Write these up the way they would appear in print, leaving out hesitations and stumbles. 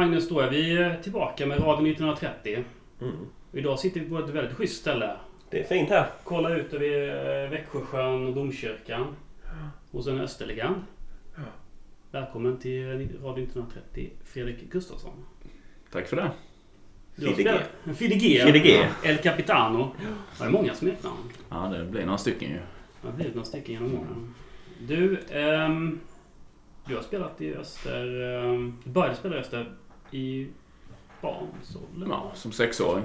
Magnus, då är vi tillbaka med Radio 1930. Mm. Idag sitter vi på ett väldigt schysst ställe. Det är fint här. Kolla ut över Växjösjön och Domkyrkan. Och sen Österligan. Ja. Välkommen till Radio 1930, Fredrik Gustafsson. Tack för det. Fidegé. El Capitano. Det är många smeknamn. Ja, det blir några stycken ju. Det blir några stycken genom åren. Du har spelat i Öster. Du började spela i Öster i barnsåldern. Ja, som sexåring.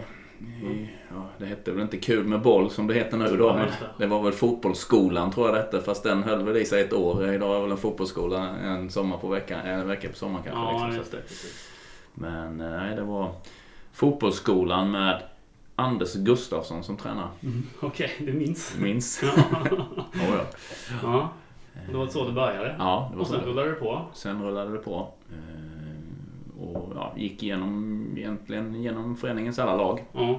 Ja, det hette väl inte kul med boll som det heter nu då. Men det var väl fotbollsskolan tror jag detta. Fast den höll väl i sig ett år. Idag är väl en fotbollsskola en sommar på veckan. En vecka på sommaren kanske. Ja, liksom, det. Men nej, det var fotbollsskolan med Anders Gustafsson som tränare. Mm, okej, du minns. Ja. Ja. Det var så det började. Ja, det var. Och sen rullade det på. Och ja, gick genom föreningens alla lag. Mm.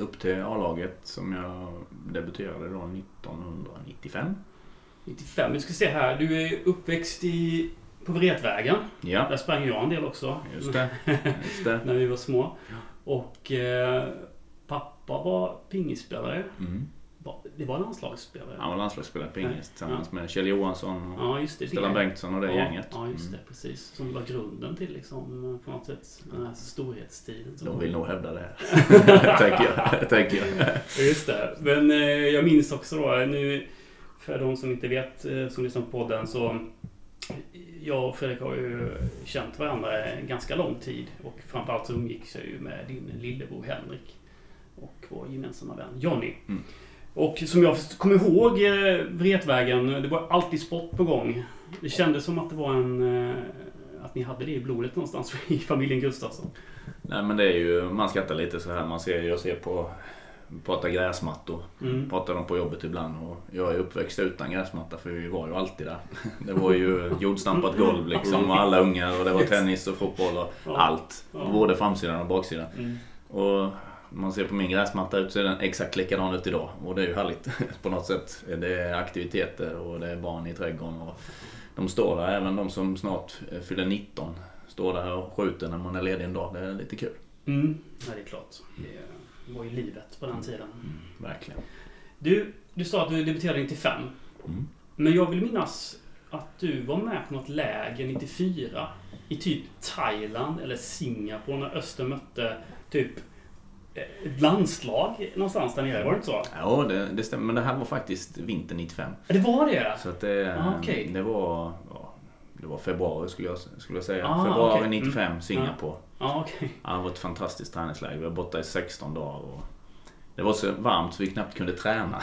Upp till A-laget som jag debuterade då 1995. 95, vi ska se här. Du är uppväxt på Vretvägen. Ja. Där sprang jag en del också. Just det. När vi var små. Ja. Och pappa var pingisspelare. Mm. Det var landslagsspelare. Han var landslagsspelare pingis tillsammans med Kjell Johansson och Stellan Bengtsson och det gänget. Ja, just det, precis. Som var grunden till liksom, på något sätt, den här storhetstiden. De vill nog hävda det här, tänker jag. Just det. Men jag minns också då, nu för de som inte vet, som lyssnar på podden, så jag och Fredrik har ju känt varandra en ganska lång tid. Och framförallt så umgicks jag ju med din lillebror Henrik och vår gemensamma vän Johnny. Mm. Och som jag kommer ihåg Vretvägen, det var alltid sport på gång. Det kändes som att det var att ni hade det i blodet någonstans i familjen Gustafsson. Nej, men det är ju, man skrattar lite så här, jag ser på prata gräsmattor. Pratar de på jobbet ibland och jag är uppväxt utan gräsmatta för vi var ju alltid där. Det var ju jordstampat golv liksom och alla ungar och det var tennis och fotboll och allt. Både framsidan och baksidan. Mm. Och man ser på min gräsmatta ut så är den exakt likadan ut idag. Och det är ju härligt på något sätt. Det är aktiviteter och det är barn i trädgården. Och de står där, även de som snart fyller 19 står där och skjuter när man är ledig en dag. Det är lite kul. Mm. Ja, det är klart. Det var ju livet på den tiden. Mm, verkligen. Du sa att du debuterade 95. Mm. Men jag vill minnas att du var med på något läger 94 i typ Thailand eller Singapore när Öster mötte typ ett landslag någonstans där nere, var det inte så? Ja, det stämmer. Men det här var faktiskt vintern 95. Det var det? Så att det var februari skulle jag säga. Februari 95, Singapore. Det var ett fantastiskt träningsläge. Vi var borta i 16 dagar och det var så varmt så vi knappt kunde träna.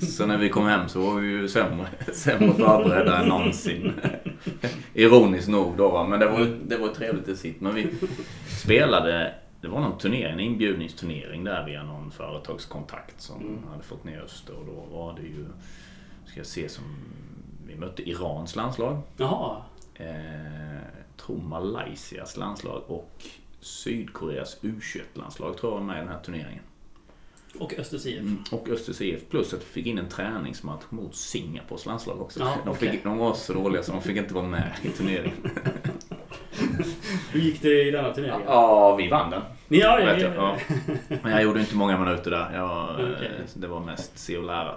Så när vi kom hem så var vi ju sämre förberedda än någonsin. Ironiskt nog då, men det var trevligt att sitta. Men vi spelade. Det var en inbjudningsturnering där via någon företagskontakt som hade fått ner Öster. Och då var det ju, vi mötte Irans landslag. Jaha. Tror Malaysias landslag och Sydkoreas U21-landslag tror jag var med i den här turneringen. Och Östers IF. Plus att vi fick in en träningsmatch mot Singapores landslag också. Ja, de var så dåliga så de fick inte vara med i turneringen. Hur gick det i denna turneringen? Ja, vi vann den. Ja. Men jag gjorde inte många minuter där. Det var mest se och lära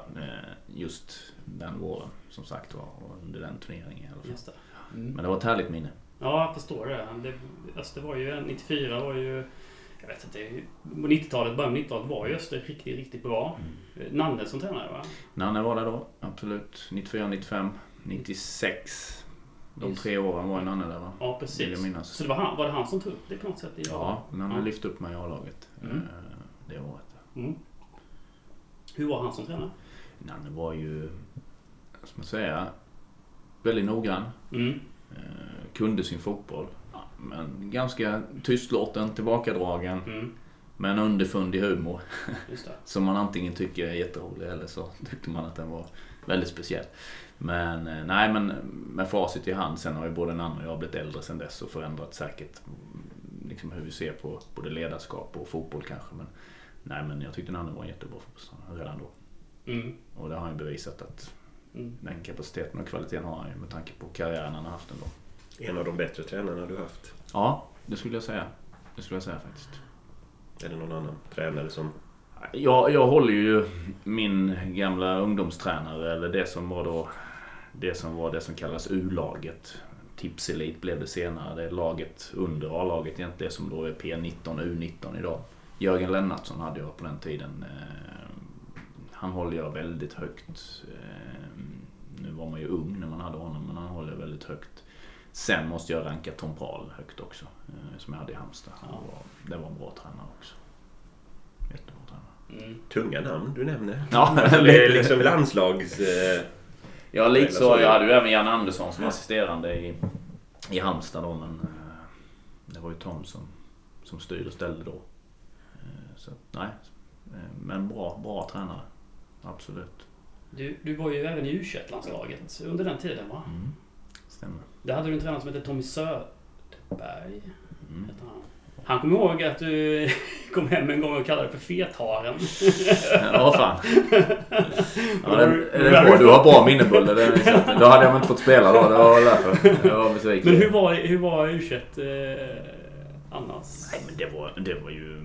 just den våren som sagt var under den turneringen i alla fall. Just det. Mm. Men det var ett härligt minne. Ja, jag förstår det. Öster var ju 94 var ju, jag vet inte, på 90-talet, början av 90-talet var ju Öster riktigt, riktigt bra. Mm. Nanne som tränare, va? Nanne var där då, absolut. 94, 95, 96. De 3 åren var en annan där, va? Ja, precis. Så det var det han som tog upp det på något sätt? Ja, men han lyfte upp mig i A-laget det året. Mm. Hur var han som tränare? Nanne var ju, som man säger, väldigt noggrann. Mm. Kunde sin fotboll. Ja, men ganska tystlåten, tillbakadragen. Mm. Men underfundig humor. Just det. Som man antingen tycker är jätterolig eller så tyckte man att den var väldigt speciell. Men nej, men med facit i hand sen har ju både Nanne och jag blivit äldre sen dess och förändrat säkert liksom hur vi ser på både ledarskap och fotboll kanske. Men nej, men jag tyckte Nanne var en jättebra fotbollstränare redan då. Mm. Och det har han ju bevisat att den kapaciteten och kvaliteten har han ju med tanke på karriären han har haft ändå. En av de bättre tränarna du har haft. Ja, det skulle jag säga. Det skulle jag säga faktiskt. Är det någon annan tränare som... Jag håller ju min gamla ungdomstränare, eller det som var då, det som kallas U-laget. Tipselit blev det senare. Det är laget under A-laget egentligen, det som då är P19, U19 idag. Jörgen Lennartsson hade jag på den tiden. Han håller jag väldigt högt. Nu var man ju ung när man hade honom, men han håller jag väldigt högt. Sen måste jag ranka Tom Prahl högt också, som jag hade i Halmstad. Det var en bra tränare också. Jättebra tränare. Mm. Tunga namn du nämner. Ja, alltså, det är liksom landslags... Ja, liksom jag hade ju även Jan Andersson som assisterande i Halmstad då, men det var ju Tom som styrde och ställde då. Så nej, men bra tränare, absolut. Du var ju även i U21-landslaget under den tiden, va? Mm. Stämmer. Där hade du en tränare som hette Tommy Söderberg. Mm. Han kom ihåg att du kom hem en gång och kallade det för fetharen. Ja, fan. Ja, du har bra minnebuller. Då hade jag inte fått spela då. Det var därför. Jag var besviken. Men hur var ursäkt annars? Nej, men det var ju...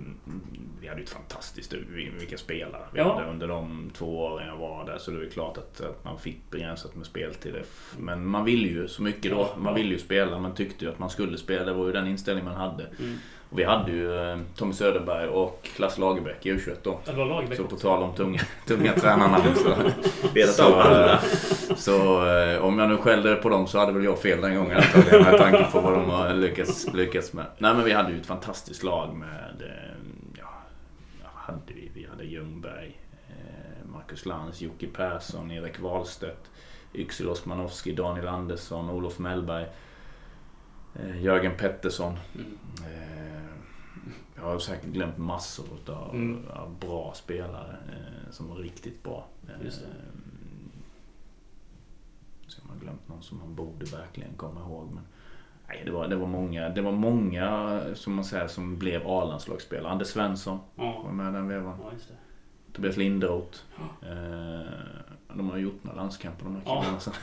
Vi hade ju ett fantastiskt... Vilka spelare vi hade under de 2 åren jag var där. Så det är klart att man fick begränsat med spel till det. Men man ville ju så mycket då. Man ville ju spela. Man tyckte ju att man skulle spela. Det var ju den inställning man hade. Mm. Och vi hade ju Tommy Söderberg och Lasse Lagerbäck i U21 då. Så på tal om tunga tränarna. Så om jag nu skällde på dem så hade väl jag fel den gången. Med tanke på vad de har lyckats med. Nej, men vi hade ju ett fantastiskt lag med... Vi hade Ljungberg, Marcus Lanz, Jocke Persson, Erik Wahlstedt, Yxilos Manowski, Daniel Andersson, Olof Melberg, Jörgen Pettersson. Jag har säkert glömt massor av bra spelare som var riktigt bra. Så man har glömt någon som man borde verkligen komma ihåg, men nej, det var många som man säger som blev A-landslagsspelare. Anders Svensson var med den vevan. Ja, just det. Tobias Linderoth. Ja. De har gjort några landskamper de här killarna sen.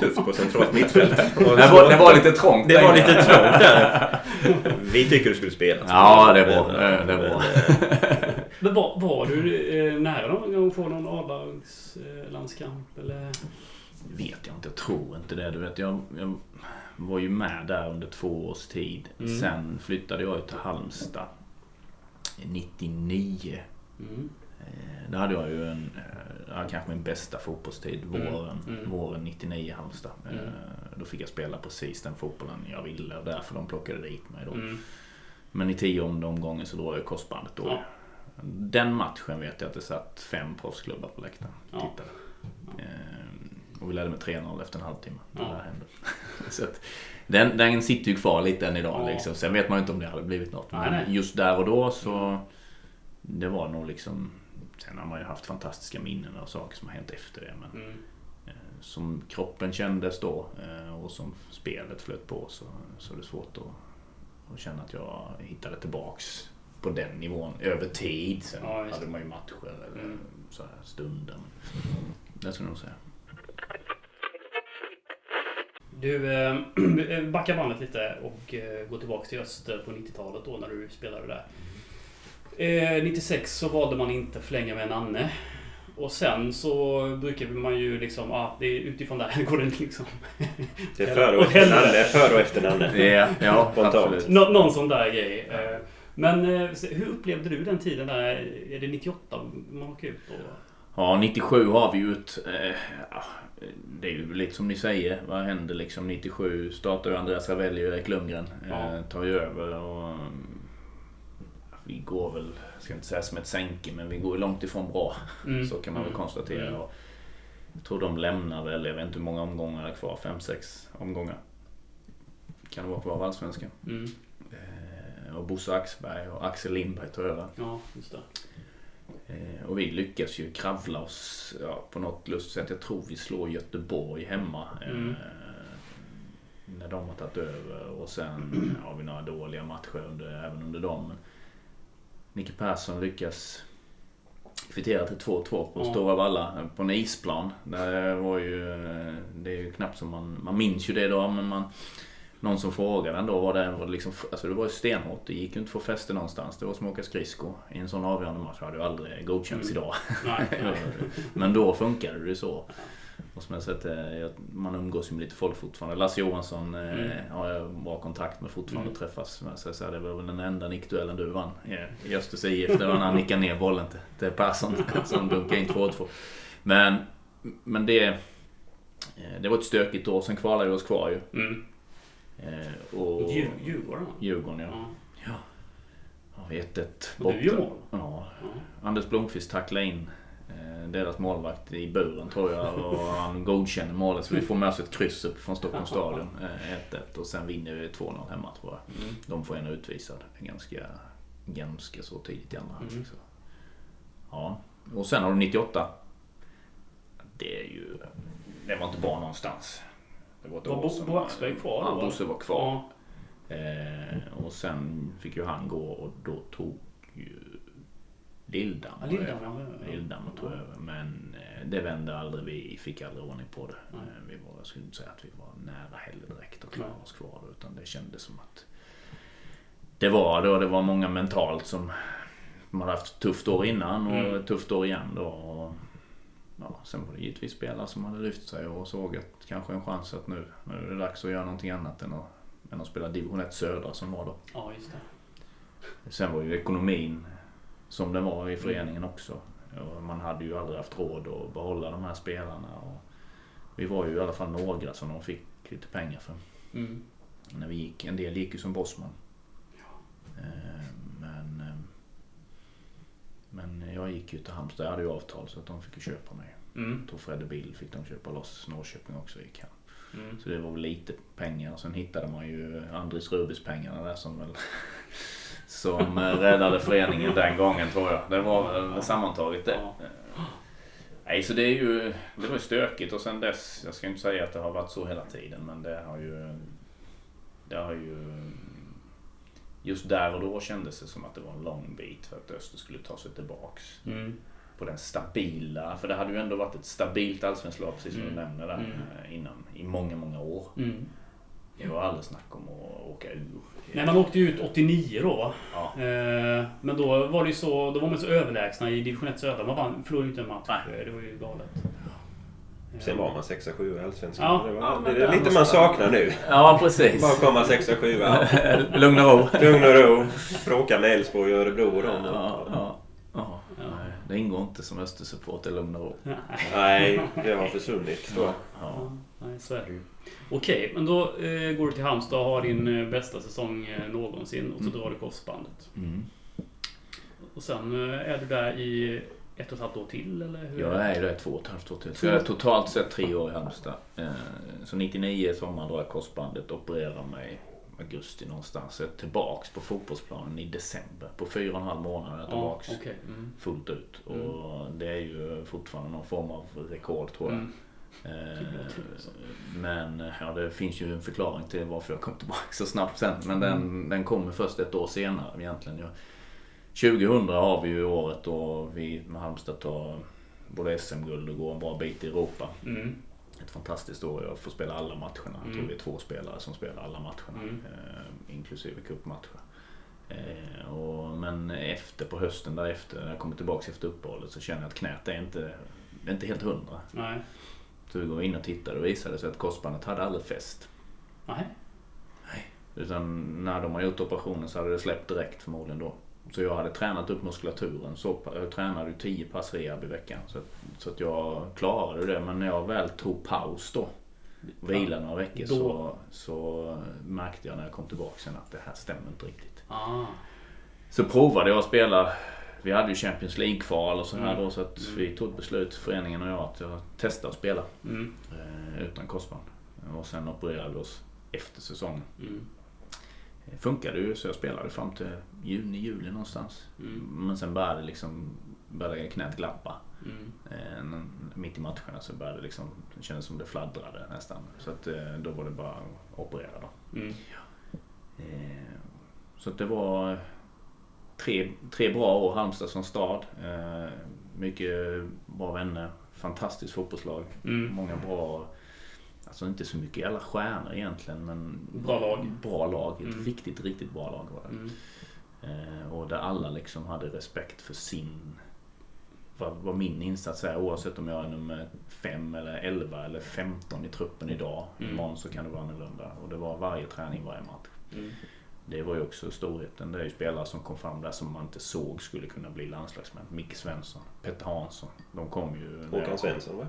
Tufft på centralt mittfält. Det var lite trångt. Det var lite trångt där. Vi tycker du skulle spela. Ja, det var. Men var du nära någon gång att få någon A-lagslandskamp eller? Vet jag inte, jag tror inte det. Du vet, jag var ju med där under 2 års tid. Sen flyttade jag ju till Halmstad 99. Där hade jag ju kanske min bästa fotbollstid, våren 99 i Halmstad. Då fick jag spela precis den fotbollen jag ville och därför de plockade dit mig då. Men i 10:e omgången så drog jag korsbandet då. Ja. Den matchen vet jag att det satt 5 proffsklubbar på läktaren och tittade. Ja. Och vi lärde med 3-0 efter en halvtimme. Det där hände. Så att, den sitter ju kvar lite än idag. Ja. Liksom. Sen vet man ju inte om det hade blivit något. Men just där och då så... Det var nog liksom... Sen har man ju haft fantastiska minnen och saker som har hänt efter det. Men som kroppen kändes då och som spelet flöt på så är det svårt att känna att jag hittade tillbaks på den nivån över tid. Sen hade man ju matcher eller så här stunder. Det skulle jag nog säga. Du backar bandet lite och går tillbaka till Öster på 90-talet då när du spelade där. 96 så valde man inte förlänga med en Anne. Och sen så brukar man ju liksom, det är utifrån där går det liksom. Det är före och efter Anne. Ja, absolut. Någon sån där grej. Men hur upplevde du den tiden där? Är det 98 man åker ut då? Ja, 97 har vi ju ett... det är ju lite som ni säger. Vad hände liksom 97? Startar ju Andreas Ravelli och Erik Lundgren. Tar ju över och... Vi går väl, ska inte säga som ett sänke, men vi går långt ifrån bra. Så kan man väl konstatera. Och jag tror de lämnar väl, jag vet inte hur många omgångar är kvar. 5-6 omgångar. Kan det vara kvar av allsvenskan. Och Bosse Axberg och Axel Lindberg tar över. Ja, just det. Och vi lyckas ju kravla oss på något lustsätt. Jag tror vi slår Göteborg hemma när de har tagit över. Och sen har vi några dåliga matcher även under dem. Micke Persson lyckas kvittera till 2-2 på Stora Valla på en isplan. Det är ju knappt som man minns ju det då, men man någon som frågade ändå var det liksom, alltså det var ju stenhårt, det gick ju inte för fäste någonstans, det var som att åka skridskor i en sån avgörande match, hade ju aldrig godkänts idag. Nej. Men då funkade det ju så. Och som jag sett, man umgås ju med lite folk fortfarande. Lasse Johansson har jag bra kontakt med fortfarande och träffas. Så det var väl den enda nickduellen du vann i Östers IF. Det var när han nickade ner bollen till Persson som dunkade in 2-2. Men det var ett stökigt år, sen kvalade vi oss kvar ju. Mm. Och Djurgården, ja. Ja, 1-1 borta. Ja. Anders Blomqvist tacklade in deras målvakt i buren tror jag, och han godkänner målet så vi får med oss ett kryss upp från Stockholms stadion 1-1 och sen vinner vi 2-0 hemma tror jag. De får en utvisad ganska så tidigt i andra hand. Ja, och sen har du 98. Det var inte bra någonstans. Det var Bosse kvar. Ja, Bosse var kvar. Och sen fick ju han gå och då tog ju Lildan tog över, men det vände aldrig, vi fick aldrig ordning på det. Jag skulle inte säga att vi var nära heller direkt att klara oss kvar, utan det kändes som att det var många mentalt som man hade haft tufft år innan och tufft år igen då. Och, ja, sen var det givetvis spelare som hade lyft sig och såg att kanske en chans att nu är det dags att göra någonting annat än att spela Division 1 Södra som var då. Ja, just det. Sen var ju ekonomin som den var i föreningen också. Och man hade ju aldrig haft råd att behålla de här spelarna. Och vi var ju i alla fall några som de fick lite pengar för. När vi gick, en del gick ju som bossman. Ja. Men jag gick ju till Halmstad, jag hade ju avtal så att de fick ju köpa mig. Jag tror Freddy Bill fick de köpa loss, Norrköping också gick hem. Så det var väl lite pengar. Och sen hittade man ju Andres Rubis pengarna där som räddade föreningen den gången tror jag. Det var sammantaget det. Nej, så det var ju stökigt och sen dess, jag ska inte säga att det har varit så hela tiden, men det har ju just där och då kändes det som att det var en lång bit för att Öster skulle ta sig tillbaks på den stabila, för det hade ju ändå varit ett stabilt allsvenskt lag precis som du nämnde där innan i många år. Det var aldrig snack om att åka ur. Nej, man åkte ju ut 89 då. Ja. Men då var det ju så, då var man så överlägsna i Division 1 Södra. Man vann, förlorade inte en match. Nej. Det var ju galet. Ja. Sen var man 6-7 i Allsvenskan. Ja. Det är lite man saknar nu. Ja, precis. Bara komma 6-7. Ja. Lugn och ro. Bråka med Älvsborg och Örebro och dem. Ja. Det ingår inte som Östersupport i lugn och ro. Nej, det var försunnigt då. Ja. Nej, så är det ju. Okej, men då går du till Halmstad och har din bästa säsong någonsin och så drar du korsbandet. Och sen är du där i 1,5 år till, eller hur? Ja, jag är där 2,5 år till. Så jag är totalt sett 3 år i Halmstad. Så 99 sommar drar jag korsbandet, opererar mig i augusti någonstans. Jag är tillbaks på fotbollsplanen i december. På 4,5 månader är jag tillbaks fullt ut. Och det är ju fortfarande någon form av rekord tror jag. Men ja, det finns ju en förklaring till varför jag kom tillbaka så snabbt sen. Men den kommer först ett år senare egentligen. 2000 har vi ju året och vi med Halmstad tar både SM-guld och går en bra bit i Europa. Ett fantastiskt år, jag får spela alla matcherna. Jag tror vi är 2 spelare som spelar alla matcherna, inklusive cupmatcher. Men efter på hösten därefter, när jag kommer tillbaka efter uppehållet, så känner jag att knät är inte helt 100. Nej. Så vi går in och tittar och visade sig att korsbandet hade aldrig fäst. Nej. Utan när de har gjort operationen så hade det släppt direkt förmodligen då. Så jag hade tränat upp muskulaturen. Så jag tränade 10 pass rehab i veckan. Så att jag klarade det. Men när jag väl tog paus då, vila några veckor, så märkte jag när jag kom tillbaka sen att det här stämmer inte riktigt. Så provade jag att spela. Vi hade ju Champions League-kval och så här då, så att vi tog ett beslut, föreningen och jag, att jag testade att spela utan korsband. Och sen opererade vi oss efter säsongen. Det funkade ju, så jag spelade fram till juni-juli någonstans. Men sen började knät glappa. Mitt i matcherna så började det kändes som det fladdrade nästan. Så att, då var det bara att operera då. Så att det var... 3 bra år Halmstad som stad, mycket bra vänner, fantastiskt fotbollslag, många bra alltså inte så mycket alla stjärnor egentligen, men bra lag, ett riktigt bra lag var det. Och där alla liksom hade respekt för sin, vad min insats är, oavsett om jag är nummer 5 eller 11 eller 15 i truppen idag, imorgon så kan det vara annorlunda, och det var varje träning, varje match. Det var ju också storheten, det är ju spelare som kom fram där som man inte såg skulle kunna bli landslagsmän. Micke Svensson, Petter Hansson, de kom ju...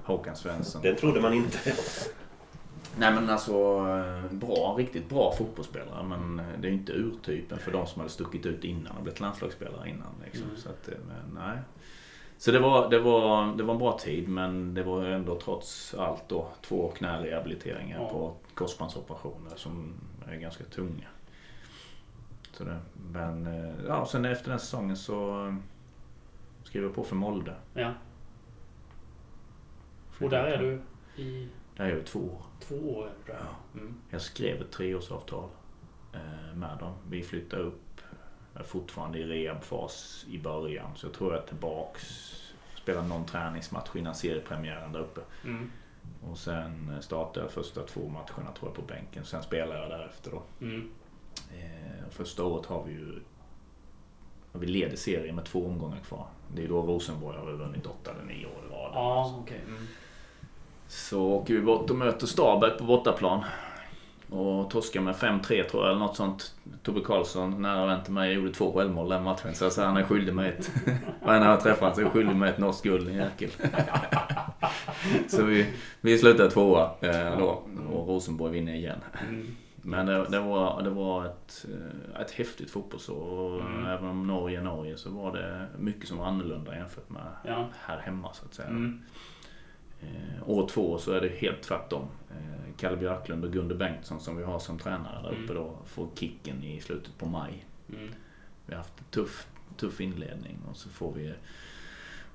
Håkan Svensson. Den trodde man inte. Nej, men alltså riktigt bra fotbollsspelare, men det är ju inte urtypen för de som hade stuckit ut innan och blivit landslagsspelare innan liksom. Så att, men, nej. Så det var en bra tid, men det var ändå trots allt då 2 knärehabiliteringar på korsbandsoperationer som är ganska tunga. Så det, men ja, sen efter den säsongen så skrev jag på för Molde. Ja. Och där är du i... Där är jag 2 år. 2 år? Ja. Jag skrev ett 3-årsavtal med dem. Vi flyttade upp, fortfarande i rehabfas i början. Så jag tror jag är tillbaks, spelade någon träningsmatch innan seriepremiären där uppe. Och sen startade jag första 2 matcherna tror jag på bänken. Sen spelade jag därefter då. Första året har vi ju... Vi leder serien med 2 omgångar kvar. Det är då Rosenborg har vunnit 8 eller 9 år i rad. Ja, okej. Så åker vi bort och möter Stabæk på bortaplan och torskar med 5-3 tror jag eller något sånt. Tobbe Karlsson, nära vän till mig, gjorde 2 självmål den matchen, så han är skyldig mig ett. Varenda jag träffar han så är skyldig mig ett norskt guld i Jerkel. Så vi slutade 2:a då och Rosenborg vinner igen. Men det var ett häftigt fotbollsår. Även om Norge så var det mycket som var annorlunda jämfört med här hemma så att säga. År 2 så är det helt tvärtom. Kalle Björklund och Gunde Bengtsson som vi har som tränare där uppe då får kicken i slutet på maj. Vi har haft en tuff inledning och så får vi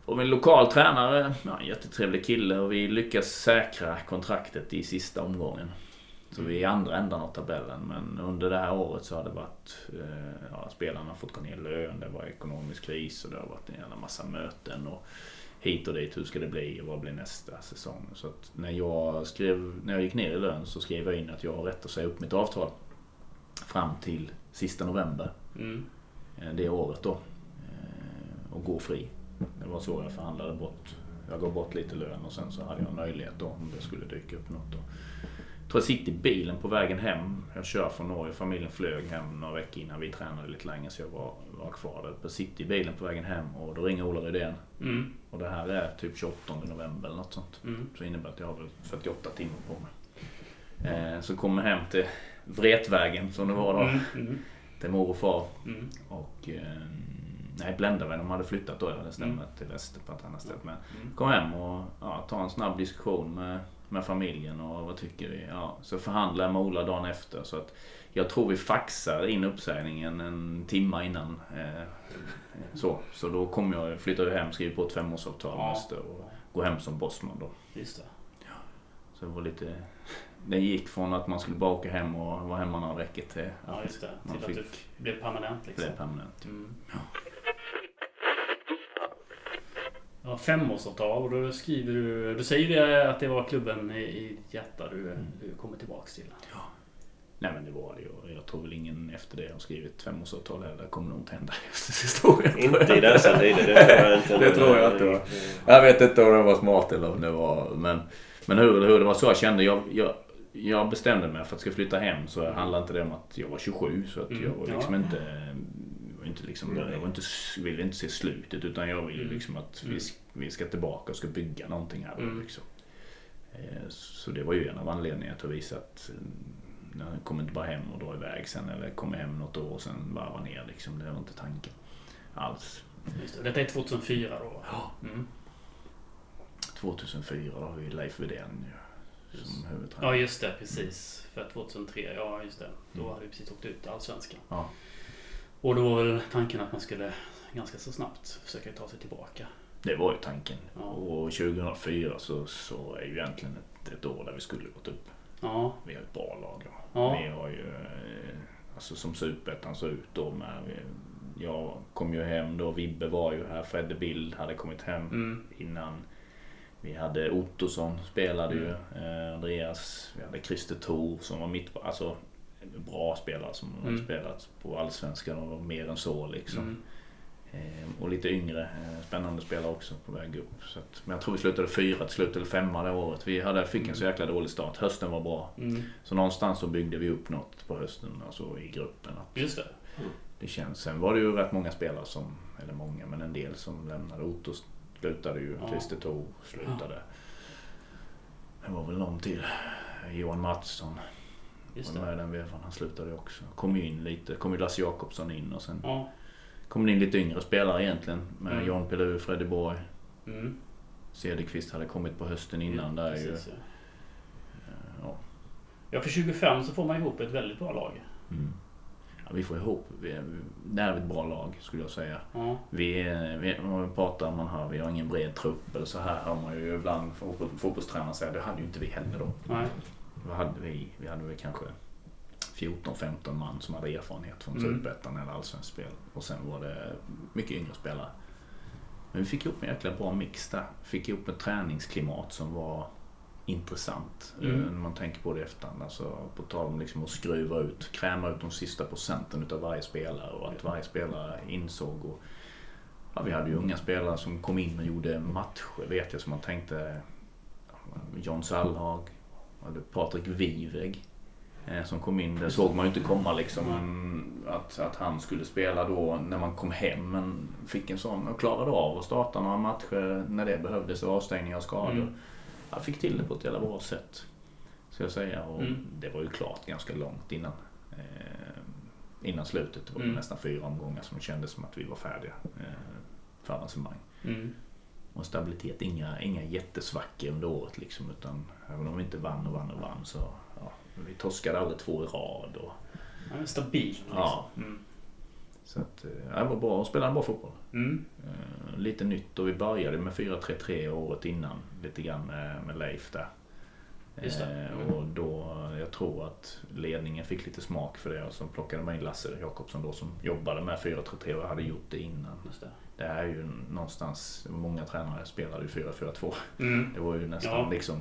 en lokal tränare, en jättetrevlig kille, och vi lyckas säkra kontraktet i sista omgången. Så vi är i andra ändan av tabellen, men under det här året så har det varit spelarna har fått gå ner lön, det var ekonomisk kris och det har varit en jävla massa möten och hit och dit, hur ska det bli och vad blir nästa säsong. Så att när jag gick ner i lön så skrev jag in att jag har rätt att säga upp mitt avtal fram till sista november det året då och gå fri. Det var så jag förhandlade bort. Jag gav bort lite lön och sen så hade jag möjlighet då om det skulle dyka upp något då. Jag tror jag sitter i bilen på vägen hem. Jag kör från Norge, familjen flög hem några veckor innan, vi tränade lite länge så jag var kvar där. Jag sitter i bilen på vägen hem och då ringer Ola Rydén. Och det här är typ 28 november eller något sånt. Så innebär att jag har 48 timmar på mig. Så kommer jag hem till Vretvägen som det var då. Till mor och far. Och Bländarvän, de hade flyttat då, det stämmer till väster på ett annat ställe. Men kom hem och ta en snabb diskussion med familjen och vad tycker vi? Ja, så förhandlar jag med Ola dagen efter, så att jag tror vi faxar in uppsägningen en timme innan. Så då kommer jag flytta hem, skriver på ett 5-årsavtal och gå hem som bossman då. Just det. Ja. Så det var lite... Det gick från att man skulle bara åka hem och vara hemma några veckor till att man till fick... att det blev permanent liksom. Det blev permanent. Ja, 5-årsavtal, och då skriver du... Du säger ju att det var klubben i hjärta du kommer tillbaka till. Ja. Nej, men det var det. Jag tror väl ingen efter det har skrivit 5-årsavtal heller. Kommer nog inte hända efter historien. Inte i dessa tider, det tror jag inte var. Jag vet inte om det var smart eller om det var... Men hur det var så jag kände. Jag bestämde mig för att ska flytta hem, så handlade inte det om att jag var 27. Så att jag var liksom inte ville inte se slutet, utan jag ville liksom att vi ska tillbaka och ska bygga någonting här liksom. Så det var ju en av anledningarna till att visa att jag kommer inte bara hem och dra iväg sen, eller kommer hem något år och sen varva ner liksom. Det var inte tanken alls. Just det. Detta är 2004 då? Ja. 2004 då har vi Leif Widén som huvudtränare. Ja, just det, precis. För 2003, ja just det. Då hade vi precis åkt ut allsvenskan. Ja. Och då var väl tanken att man skulle ganska så snabbt försöka ta sig tillbaka. Det var ju tanken. Ja. Och 2004 så är ju egentligen ett år där vi skulle gått upp. Ja. Vi har ett bra lag då. Ja. Vi har ju, alltså som superettan så ut då med... Jag kom ju hem då, Vibbe var ju här, Freddy Bild hade kommit hem innan. Vi hade Ottosson spelade ju, Andreas, vi hade Christer Thor som var mitt, alltså bra spelare som har spelat på allsvenskan och mer än så liksom. Och lite yngre, spännande spelare också på väg upp. Så att, men jag tror vi slutade 4, slutade 5 det året. Vi fick en så jäkla dålig start. Hösten var bra. Så någonstans så byggde vi upp något på hösten, alltså i gruppen. Just det. Det känns. Sen var det ju rätt många spelare som, eller många, men en del som lämnade. Otto slutade ju, Christer Thor slutade. Det var väl någon till. Johan Mattsson. Just det. Var med den vefan, han slutade också. Kom ju in lite, kom ju Lars Jakobsson in och sen... kom in lite yngre spelare egentligen med John Pellew, Freddy Borg. Cederqvist hade kommit på hösten innan där precis, ju. Ja. Ja, för 25 så får man ihop ett väldigt bra lag. Ja, vi får ihop det är ett bra lag skulle jag säga. Vi pratar om man har vi har ingen bred trupp eller så här har man ju ibland fotbollstränare säger det hade ju inte vi heller då. Nej. Vad hade vi? Vi hade väl kanske 14-15 man som hade erfarenhet från Superettan eller allsvensk spel. Och sen var det mycket yngre spelare. Men vi fick ihop en jäkla bra mix där. Fick ihop ett träningsklimat som var intressant. När man tänker på det efterhand. Alltså, på tal om liksom att skruva ut, kräma ut de sista procenten av varje spelare. Och att varje spelare insåg. Och, ja, vi hade ju unga spelare som kom in och gjorde matcher. Vet jag som man tänkte. John Sallhag. Patrik Viveg. Som kom in, det såg man ju inte komma liksom, att han skulle spela då när man kom hem, men fick en sån och klarade av att starta några matcher när det behövdes och avstängningar och skador. Jag fick till det på ett jävla bra sätt ska jag säga, och det var ju klart ganska långt innan slutet. Det var nästan 4 omgångar som kändes som att vi var färdiga för avancemang. Och stabilitet, inga jättesvackor under året liksom, utan även om vi inte vann så vi torskade aldrig 2 i rad och... Ja, stabilt liksom. Så att, det var bra, och spelade bra fotboll. Lite nytt, och vi började med 4-3-3 året innan lite grann med Leif där. Just det. Och då, jag tror att ledningen fick lite smak för det och så plockade man in Lasse Jakobsson då som jobbade med 4-3-3 och hade gjort det innan. Just det. Det är ju någonstans, många tränare spelade ju 4-4-2. Det var ju nästan liksom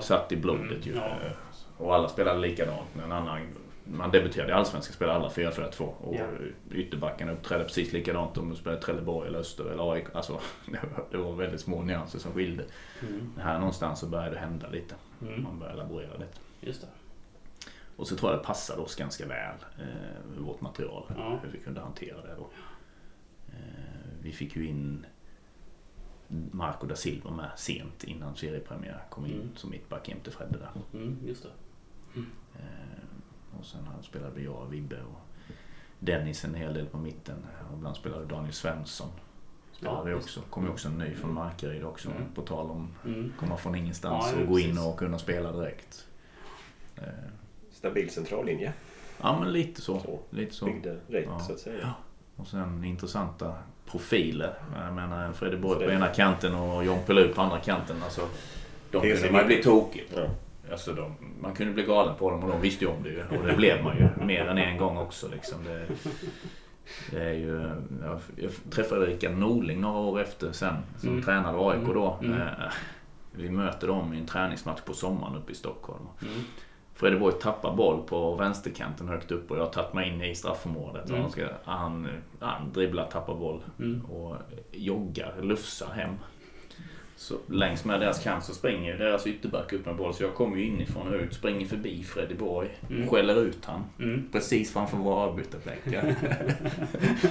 satt i blodet ju. Och alla spelade likadant. Man debuterade i allsvenskan, spelade alla 4-4-2. Och ytterbacken uppträdde precis likadant om de spelade Trelleborg eller Öster eller AIK. Alltså, det var väldigt små nyanser som skilde. Här någonstans så började det hända lite. Man började elaborera lite. Just det. Och så tror jag det passade oss ganska väl, vårt material, hur vi kunde hantera det då. Vi fick ju in Marco da Silva med sent innan seriepremiär, kom in som mittback jämte Fredde där. Just det. Och sen spelade jag och Vibbe och Dennis en hel del på mitten, och ibland spelade Daniel Svensson. Spelade också. Kom ju också en ny från Markaryd också, på tal om komma från ingenstans och gå in och kunna spela direkt. Stabil centrallinje. Ja, men lite så. Lite så. Byggde rätt så att säga. Ja. Och sen intressanta profiler. Jag menar Fredrik Borg på ena kanten och John Pellew på andra kanten. Alltså, de kunde man bli tokigt. Ja. Alltså, man kunde bli galen på dem och de visste ju om det ju. Och det blev man ju mer än en gång också. Liksom. Det är ju, jag träffade Rickard Norling några år efter sen som tränade AIK då. Vi möter dem i en träningsmatch på sommaren uppe i Stockholm. Freddy Borg tappar boll på vänsterkanten högt upp och jag har tagit mig in i straffområdet. Han dribblar, tappar boll och joggar, lufsar hem. Så längs med deras kant så springer deras ytterback upp med boll, så jag kommer ju inifrån och ut, springer förbi Freddy Borg, skäller ut han precis framför våra avbytarbläckar.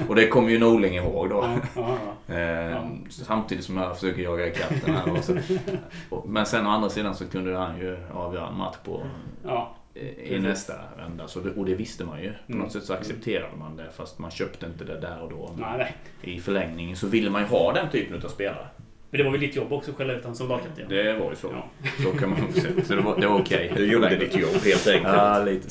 Och det kommer ju Norling ihåg då. Samtidigt som jag försöker jaga i katten här också. Men sen å andra sidan så kunde han ju avgöra en match på i nästa vända, och det visste man ju. På något sätt så accepterade man det, fast man köpte inte det där och då. Nej. I förlängningen så ville man ju ha den typen av spelare. Men det var väl ditt jobb också, skälla ut han som lagkapten. Det var ju så. Ja. Så kan man också säga. Så det var okej. Du gjorde ditt jobb helt enkelt. Ja, lite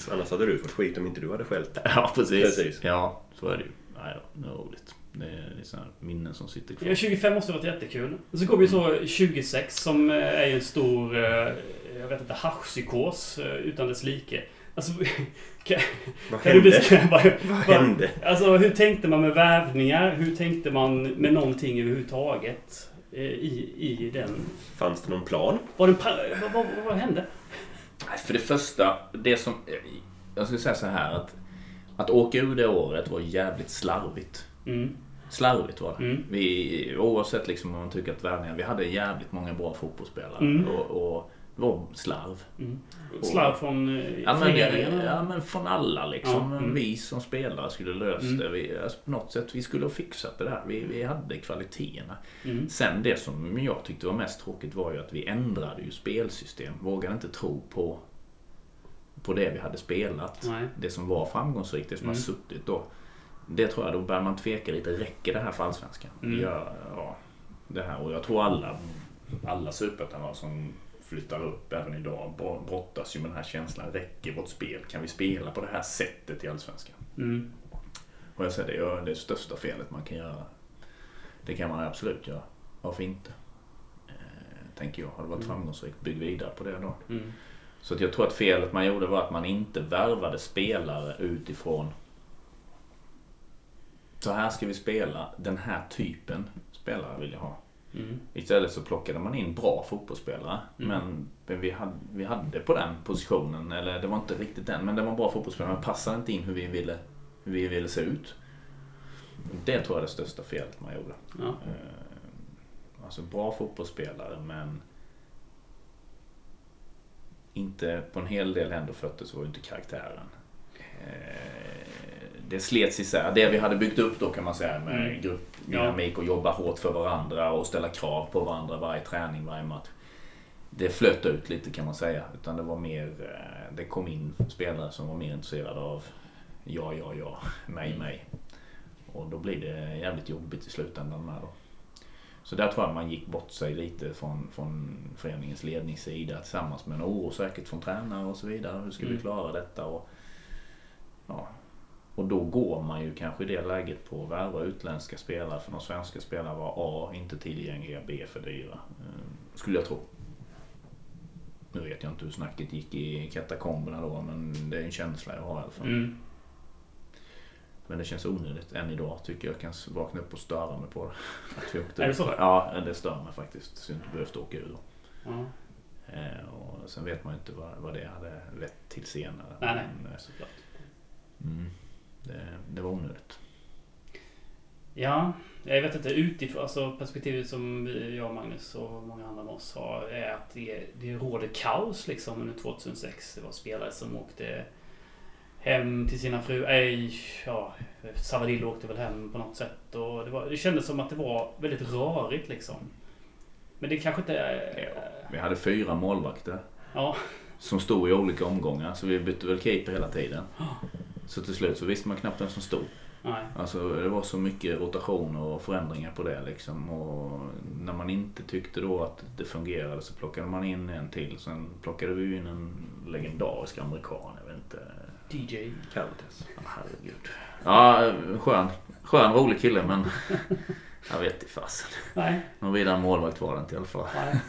så. Annars hade du fått skit om inte du hade skällt. Ja, precis. Ja, så är det ju. Nej då, det var roligt. Det är liksom minnen som sitter kvar. Ja, 25 måste ha varit jättekul. Så kom ju så 26 som är en stor, jag vet inte, haschpsykos utan dess like. Alltså, vad hände? Alltså, hur tänkte man med värvningar? Hur tänkte man med någonting överhuvudtaget? i den. Fanns det någon plan? Vad hände? För det första, det som jag skulle säga så här, att åka ur det året var jävligt slarvigt. Mm. Slarvigt var det. Mm. Vi, oavsett liksom om man tycker att världen, vi hade jävligt många bra fotbollsspelare och var slarv. Mm. Slarv från föreningarna? Ja, men från alla liksom. Ja. Vi som spelare skulle lösa det. Vi, alltså, på något sätt, vi skulle ha fixat det där. Vi hade kvaliteterna. Mm. Sen det som jag tyckte var mest tråkigt var ju att vi ändrade ju spelsystem. Vågade inte tro på det vi hade spelat. Nej. Det som var framgångsrikt, det som har suttit då. Det tror jag, då börjar man tveka lite. Räcker det här för allsvenskan? Ja, det här. Och jag tror alla superettan som flyttar upp även idag brottas ju med den här känslan. Räcker vårt spel? Kan vi spela på det här sättet i allsvenskan? Mm. Och jag säger, det är det största felet man kan göra. Det kan man absolut göra. Varför inte? Tänker jag. Har det varit framgångsrikt? Bygg vidare på det då. Mm. Så att jag tror att felet man gjorde var att man inte värvade spelare utifrån så här ska vi spela, den här typen spelare vill jag ha. Mm. Istället så plockade man in bra fotbollsspelare, men vi hade på den positionen, eller det var inte riktigt den, men det var bra fotbollsspelare, men passade inte in hur vi ville se ut. Det tror jag är det största felet man gjorde. Ja. Alltså bra fotbollsspelare, men inte på en hel del händer fötter så var ju inte karaktären. Det slets isär. Det vi hade byggt upp då kan man säga med gruppdynamik och jobba hårt för varandra och ställa krav på varandra varje träning, varje match. Det flöt ut lite kan man säga. Utan det var mer, det kom in spelare som var mer intresserade av mig. Och då blir det jävligt jobbigt i slutändan med då. Så där tror jag man gick bort sig lite från föreningens ledningssida tillsammans med en oro säkert från tränare och så vidare. Hur ska vi klara detta? Och då går man ju kanske i det läget på att värva utländska spelare, för de svenska spelarna var A, inte tillgängliga, B, för dyra. Skulle jag tro. Nu vet jag inte hur snacket gick i katakomberna då, men det är en känsla jag har i alla fall. Mm. Men det känns onödigt än idag, tycker jag kan vakna upp och störa mig på det. Att vi åkte. Är det så? Ja, det stör mig faktiskt. Så jag inte behövde åka ur då. Ja. Och sen vet man ju inte vad det hade lett till senare. Nej. Såklart. Mm. Det var onödigt. Ja, jag vet inte, utifrån alltså perspektivet som jag och Magnus och många andra av oss har är att det råder kaos liksom under 2006. Det var spelare som åkte hem till sina fruar. Savadillo åkte väl hem på något sätt och det kändes som att det var väldigt rörigt liksom. Men det kanske inte vi hade 4 målvakter. Ja. Som stod i olika omgångar, så vi bytte väl keeper hela tiden. Så till slut så visste man knappt vem som stod. Nej. Alltså det var så mycket rotation och förändringar på det liksom. Och när man inte tyckte då att det fungerade så plockade man in en till. Sen plockade vi in en legendarisk amerikan, jag vet inte. DJ Carltes. Oh, herregud. Ja, skön rolig kille, men jag vet inte fasen. Nej. Någon vidare målvakt var det inte i alla fall. Nej.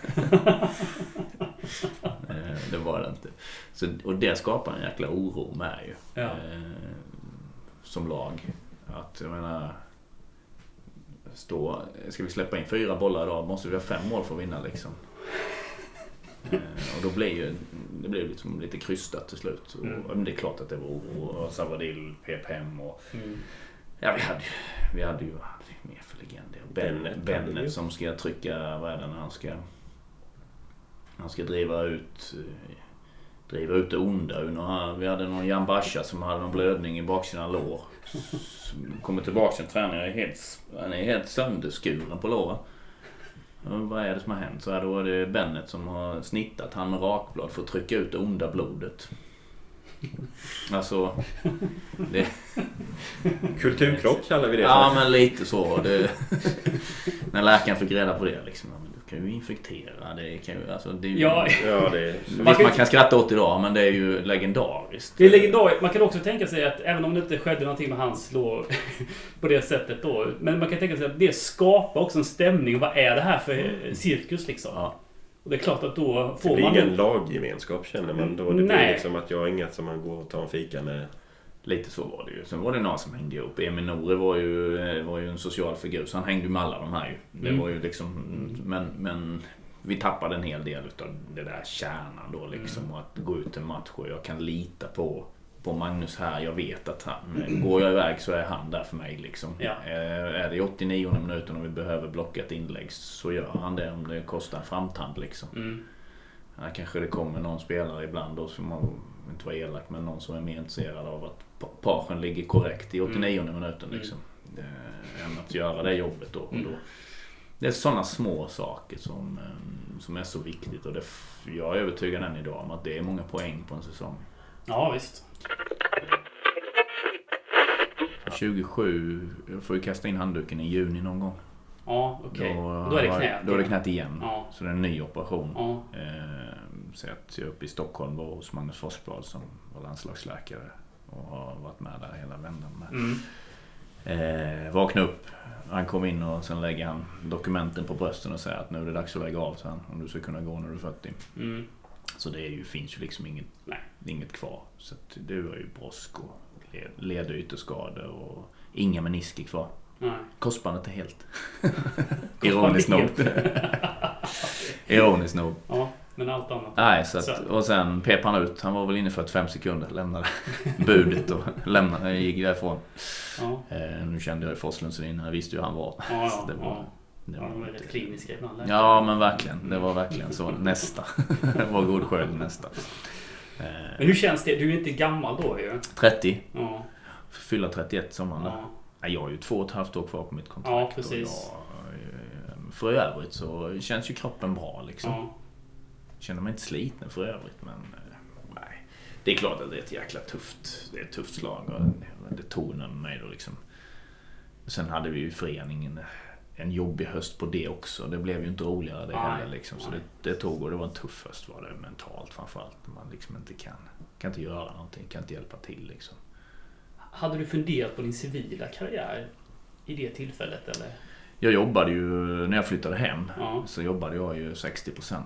Det var det inte. Så, och det skapar en jäkla oro med ju. Ja. Som lag. Att jag menar ska vi släppa in 4 bollar idag, måste vi ha 5 mål för att vinna liksom. Och då blev det liksom lite krystat till slut. Och, men det är klart att det var oro och Savadil, PPM och ja, vi hade ju mer för legender. Bennet som ska trycka världen, han ska driva ut det onda. Vi hade någon Jan Basha som hade någon blödning i baksina lår. Kommer tillbaka till en tränare, han är helt sönderskuren på låren. Vad är det som har hänt? Så här, då är det Bennet som har snittat han med rakblad för att trycka ut det onda blodet. Alltså det... Kulturkrock kallar vi det. Ja, men lite så det... När läkaren fick reda på det liksom, kan ju infektera, det kan ju, alltså det är ju, ja, det är, man kan skratta åt idag, men det är ju legendariskt. Det är legendariskt. Man kan också tänka sig att även om det inte skedde någonting med hans lår på det sättet då, men man kan tänka sig att det skapar också en stämning. Vad är det här för cirkus liksom? Ja. Och det är klart att då får man ingen laggemenskap, känner man då. Det blir liksom att jag har inget som man går och tar en fika med Lite så var det ju. Sen var det några som hängde ihop. Emil Nouri var ju en social figur, så han hängde med alla de här ju. Det var ju liksom, men vi tappade en hel del av det där kärnan då liksom, att gå ut en match och jag kan lita på Magnus här. Jag vet att han, går jag iväg så är han där för mig liksom. Ja. Är det 89 minuter och vi behöver blocka ett inlägg så gör han det om det kostar en framtand liksom. Mm. Ja, kanske det kommer någon spelare ibland då som man inte var elak, men någon som är mer intresserad av att parchen ligger korrekt i 89 minuten liksom. Än att göra det jobbet då. Och då. Det är sådana små saker som är så viktigt, och det, jag är övertygad än idag om att det är många poäng på en säsong. Ja, visst. 27, jag får ju kasta in handduken i juni någon gång. Ja, okej. Då är det knät. Då är det knät igen. Ja. Så det är en ny operation. Ja. Så att jag uppe i Stockholm var hos Magnus Forsblad som var landslagsläkare och har varit med där hela vändan. Vakna upp. Han kom in och sen lägger han dokumenten på brösten och säger att nu är det dags att lägga av sen, om du ska kunna gå när du är 40. Mm. Så det är ju, finns ju liksom inget kvar. Så att det var ju brosk och ledyteskador och inga menisker kvar. Nej. Korsbandet är helt. Ironiskt nog. Ironiskt nog. Ja, men allt annat. Nej, så att, och sen pep han ut. Han var väl inne för 45 sekunder. Lämnade budet och lämnade, gick därifrån. Ja. Nu kände jag i Forslunds in. Han visste ju hur han var. Ja, ja, det var väldigt kliniska ibland. Ja, men verkligen. Det var verkligen så. Nästa. Det var god sköld nästa. Men hur känns det? Du är inte gammal då ju. 30. Ja. Fylla 31 sommaren då. Ja. Jag har ju 2,5 år kvar på mitt kontrakt. Ja, precis. För övrigt så känns ju kroppen bra liksom. Ja. Känner mig inte sliten för övrigt, men nej. Det är klart att det är ett jäkla tufft. Det är ett tufft slag och det tog mig då liksom. Sen hade vi ju föreningen en jobbig höst på det också. Det blev ju inte roligare det heller liksom. Så det tog, och det var en tuff höst var det mentalt framförallt. Man liksom inte kan inte göra någonting, kan inte hjälpa till liksom. Hade du funderat på din civila karriär i det tillfället eller? Jag jobbade ju, när jag flyttade hem så jobbade jag ju 60%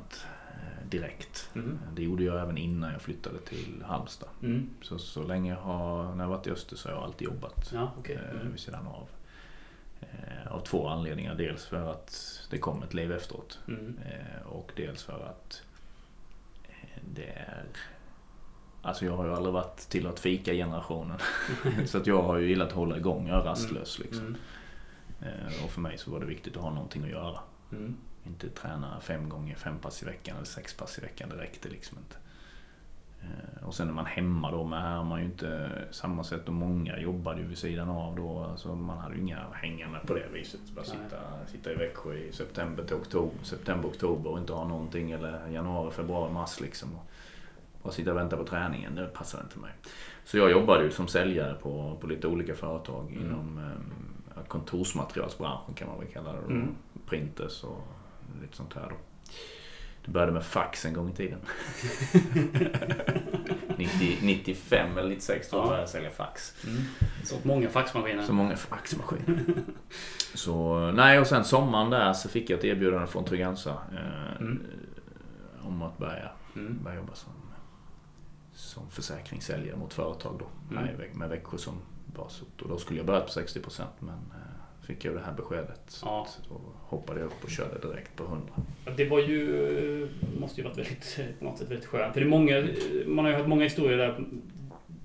direkt. Mm. Det gjorde jag även innan jag flyttade till Halmstad. Mm. Så länge när jag varit i Öster så har jag alltid jobbat vid sidan av. Av två anledningar. Dels för att det kom ett liv efteråt och dels för att det är... Alltså jag har ju aldrig varit till att fika generationen. Så att jag har ju gillat att hålla igång. Jag är rastlös liksom. Och för mig så var det viktigt att ha någonting att göra. Inte träna 5 pass i veckan eller 6 pass i veckan. Det räckte liksom inte. Och sen när man hemma då, men här har man ju inte samma sätt, och många jobbade ju vid sidan av då. Alltså man hade ju inga hängande på det viset. Bara sitta i Växjö i september, oktober och inte ha någonting. Eller januari, februari, mars liksom. Och sitta och vänta på träningen, det passar inte mig. Så jag jobbade ju som säljare på lite olika företag inom kontorsmaterialsbranschen kan man väl kalla det då. Printers och lite sånt här då. Det började med fax en gång i tiden. 95 eller 96 då började jag sälja fax. Så många faxmaskiner. Så nej, och sen sommaren där så fick jag ett erbjudande från Tryggansa om att börja jobba som försäkringssäljare mot företag då med Växjö som basort, och då skulle jag börja på 60%, men fick jag det här beskedet så då hoppade jag upp och körde direkt på 100. Det var ju, måste ju varit väldigt, på något sätt väldigt skönt, för det är många, man har ju hört många historier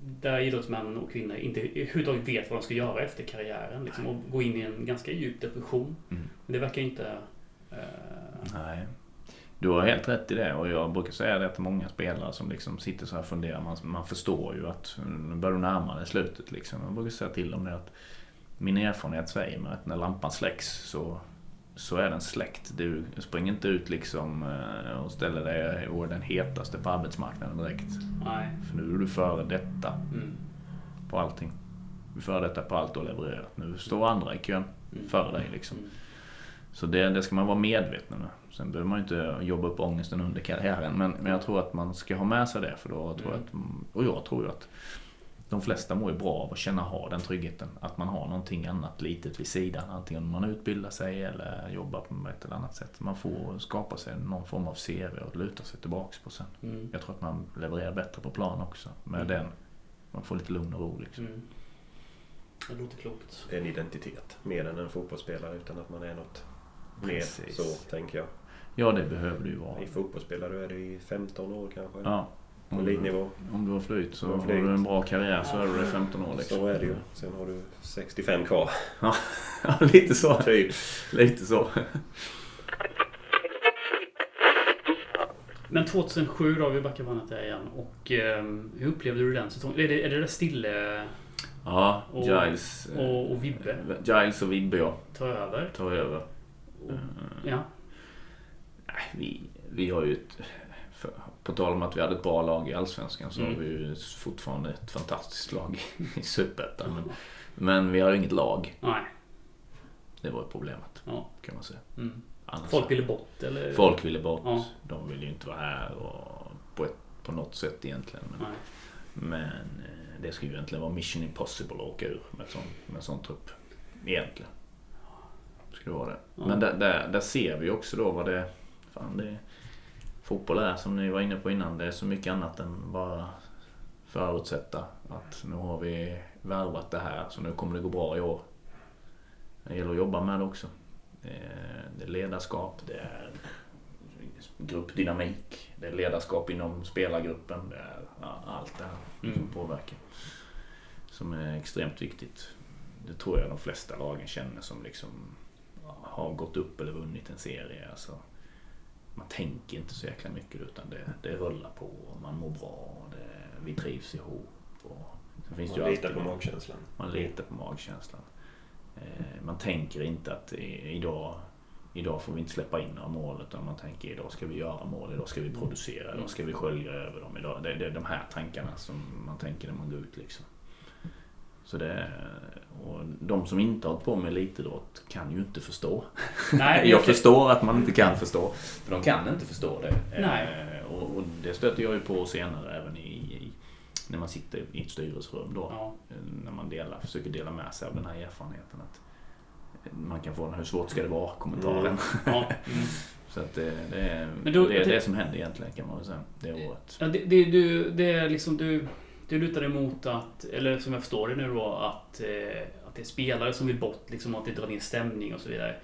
där idrottsmän och kvinnor inte överhuvudtaget vet vad de ska göra efter karriären liksom, och gå in i en ganska djup depression. Men det verkar inte nej. Du har helt rätt i det, och jag brukar säga det till många spelare som liksom sitter så här och funderar. Man förstår ju att nu börjar du närma dig slutet liksom. Jag brukar säga till dem det att min erfarenhet säger mig att när lampan släcks så är den släckt. Du springer inte ut liksom och ställer dig i den hetaste på arbetsmarknaden direkt. Nej. För nu är du före detta på allting. Du är före detta på allt och levererat. Nu står andra i kön före dig liksom. Så det ska man vara medveten om. Sen behöver man ju inte jobba upp ångesten under karriären. Men jag tror att man ska ha med sig det. För då tror jag tror ju att de flesta mår ju bra av att känna ha den tryggheten. Att man har någonting annat litet vid sidan. Antingen om man utbildar sig eller jobbar på ett eller annat sätt. Man får skapa sig någon form av CV och luta sig tillbaka på sen. Jag tror att man levererar bättre på plan också. Med den man får lite lugn och ro liksom. Mm. Det låter klokt. En identitet mer än en fotbollsspelare utan att man är något bred, så tänker jag. Ja, det behöver du ju vara. I fotbollsspelare är du i 15 år kanske. Ja. På lignivå. Om du har flytt så har du en bra karriär så är du i 15 år liksom. Så är det ju. Sen har du 65 kvar. Ja, lite så. Typ. Lite så. Men 2007 då, vi backar vannet där igen. Och hur upplevde du den säsongen? Är det där Stille? Ja, Giles. Och Vibbe. Giles och Vibbe, ja. Ta över. Ja. Vi har ju på tal om att vi hade ett bra lag i Allsvenskan så har vi ju fortfarande ett fantastiskt lag i Superettan. Men vi har inget lag. Nej. Det var problemet, kan man säga. Mm. Folk ville bort, eller? Folk ville bort. Ja. De ville ju inte vara här och på något sätt egentligen. Men det skulle ju egentligen vara Mission Impossible att åka ur med sån trupp. Egentligen. Skulle vara det. Ja. Men där ser vi också då vad det... Fan, det fotboll är, som ni var inne på innan, det är så mycket annat än bara förutsätta att nu har vi värvat det här så nu kommer det gå bra i år. Det gäller att jobba med det också. Det är ledarskap, det är gruppdynamik, det är ledarskap inom spelargruppen, det är allt det här som påverkar. Som är extremt viktigt. Det tror jag de flesta lagen känner som liksom har gått upp eller vunnit en serie. Alltså, man tänker inte så jäkla mycket utan det rullar på och man mår bra och vi trivs ihop. Och så finns man litar på magkänslan. Man litar på magkänslan. Man tänker inte att idag får vi inte släppa in några mål utan man tänker idag ska vi göra mål, idag ska vi producera, idag ska vi skölja över dem. Idag. Det är de här tankarna som man tänker när man går ut liksom. Så och de som inte har på med elitidrott kan ju inte förstå. Nej, jag förstår att man inte kan förstå. För de kan inte förstå det. Nej. Och det stöter jag ju på senare även när man sitter i ett styrelserum då. Ja. När man försöker dela med sig av den här erfarenheten. Att man kan få den hur svårt ska det vara kommentaren. Mm. Ja. Mm. Så att det är det som händer egentligen kan man väl säga. Det är året. Ja, det är liksom du... Du lutar emot att, eller som jag förstår det nu då, att det är spelare som vill bort, liksom, att det drar ner stämning och så vidare.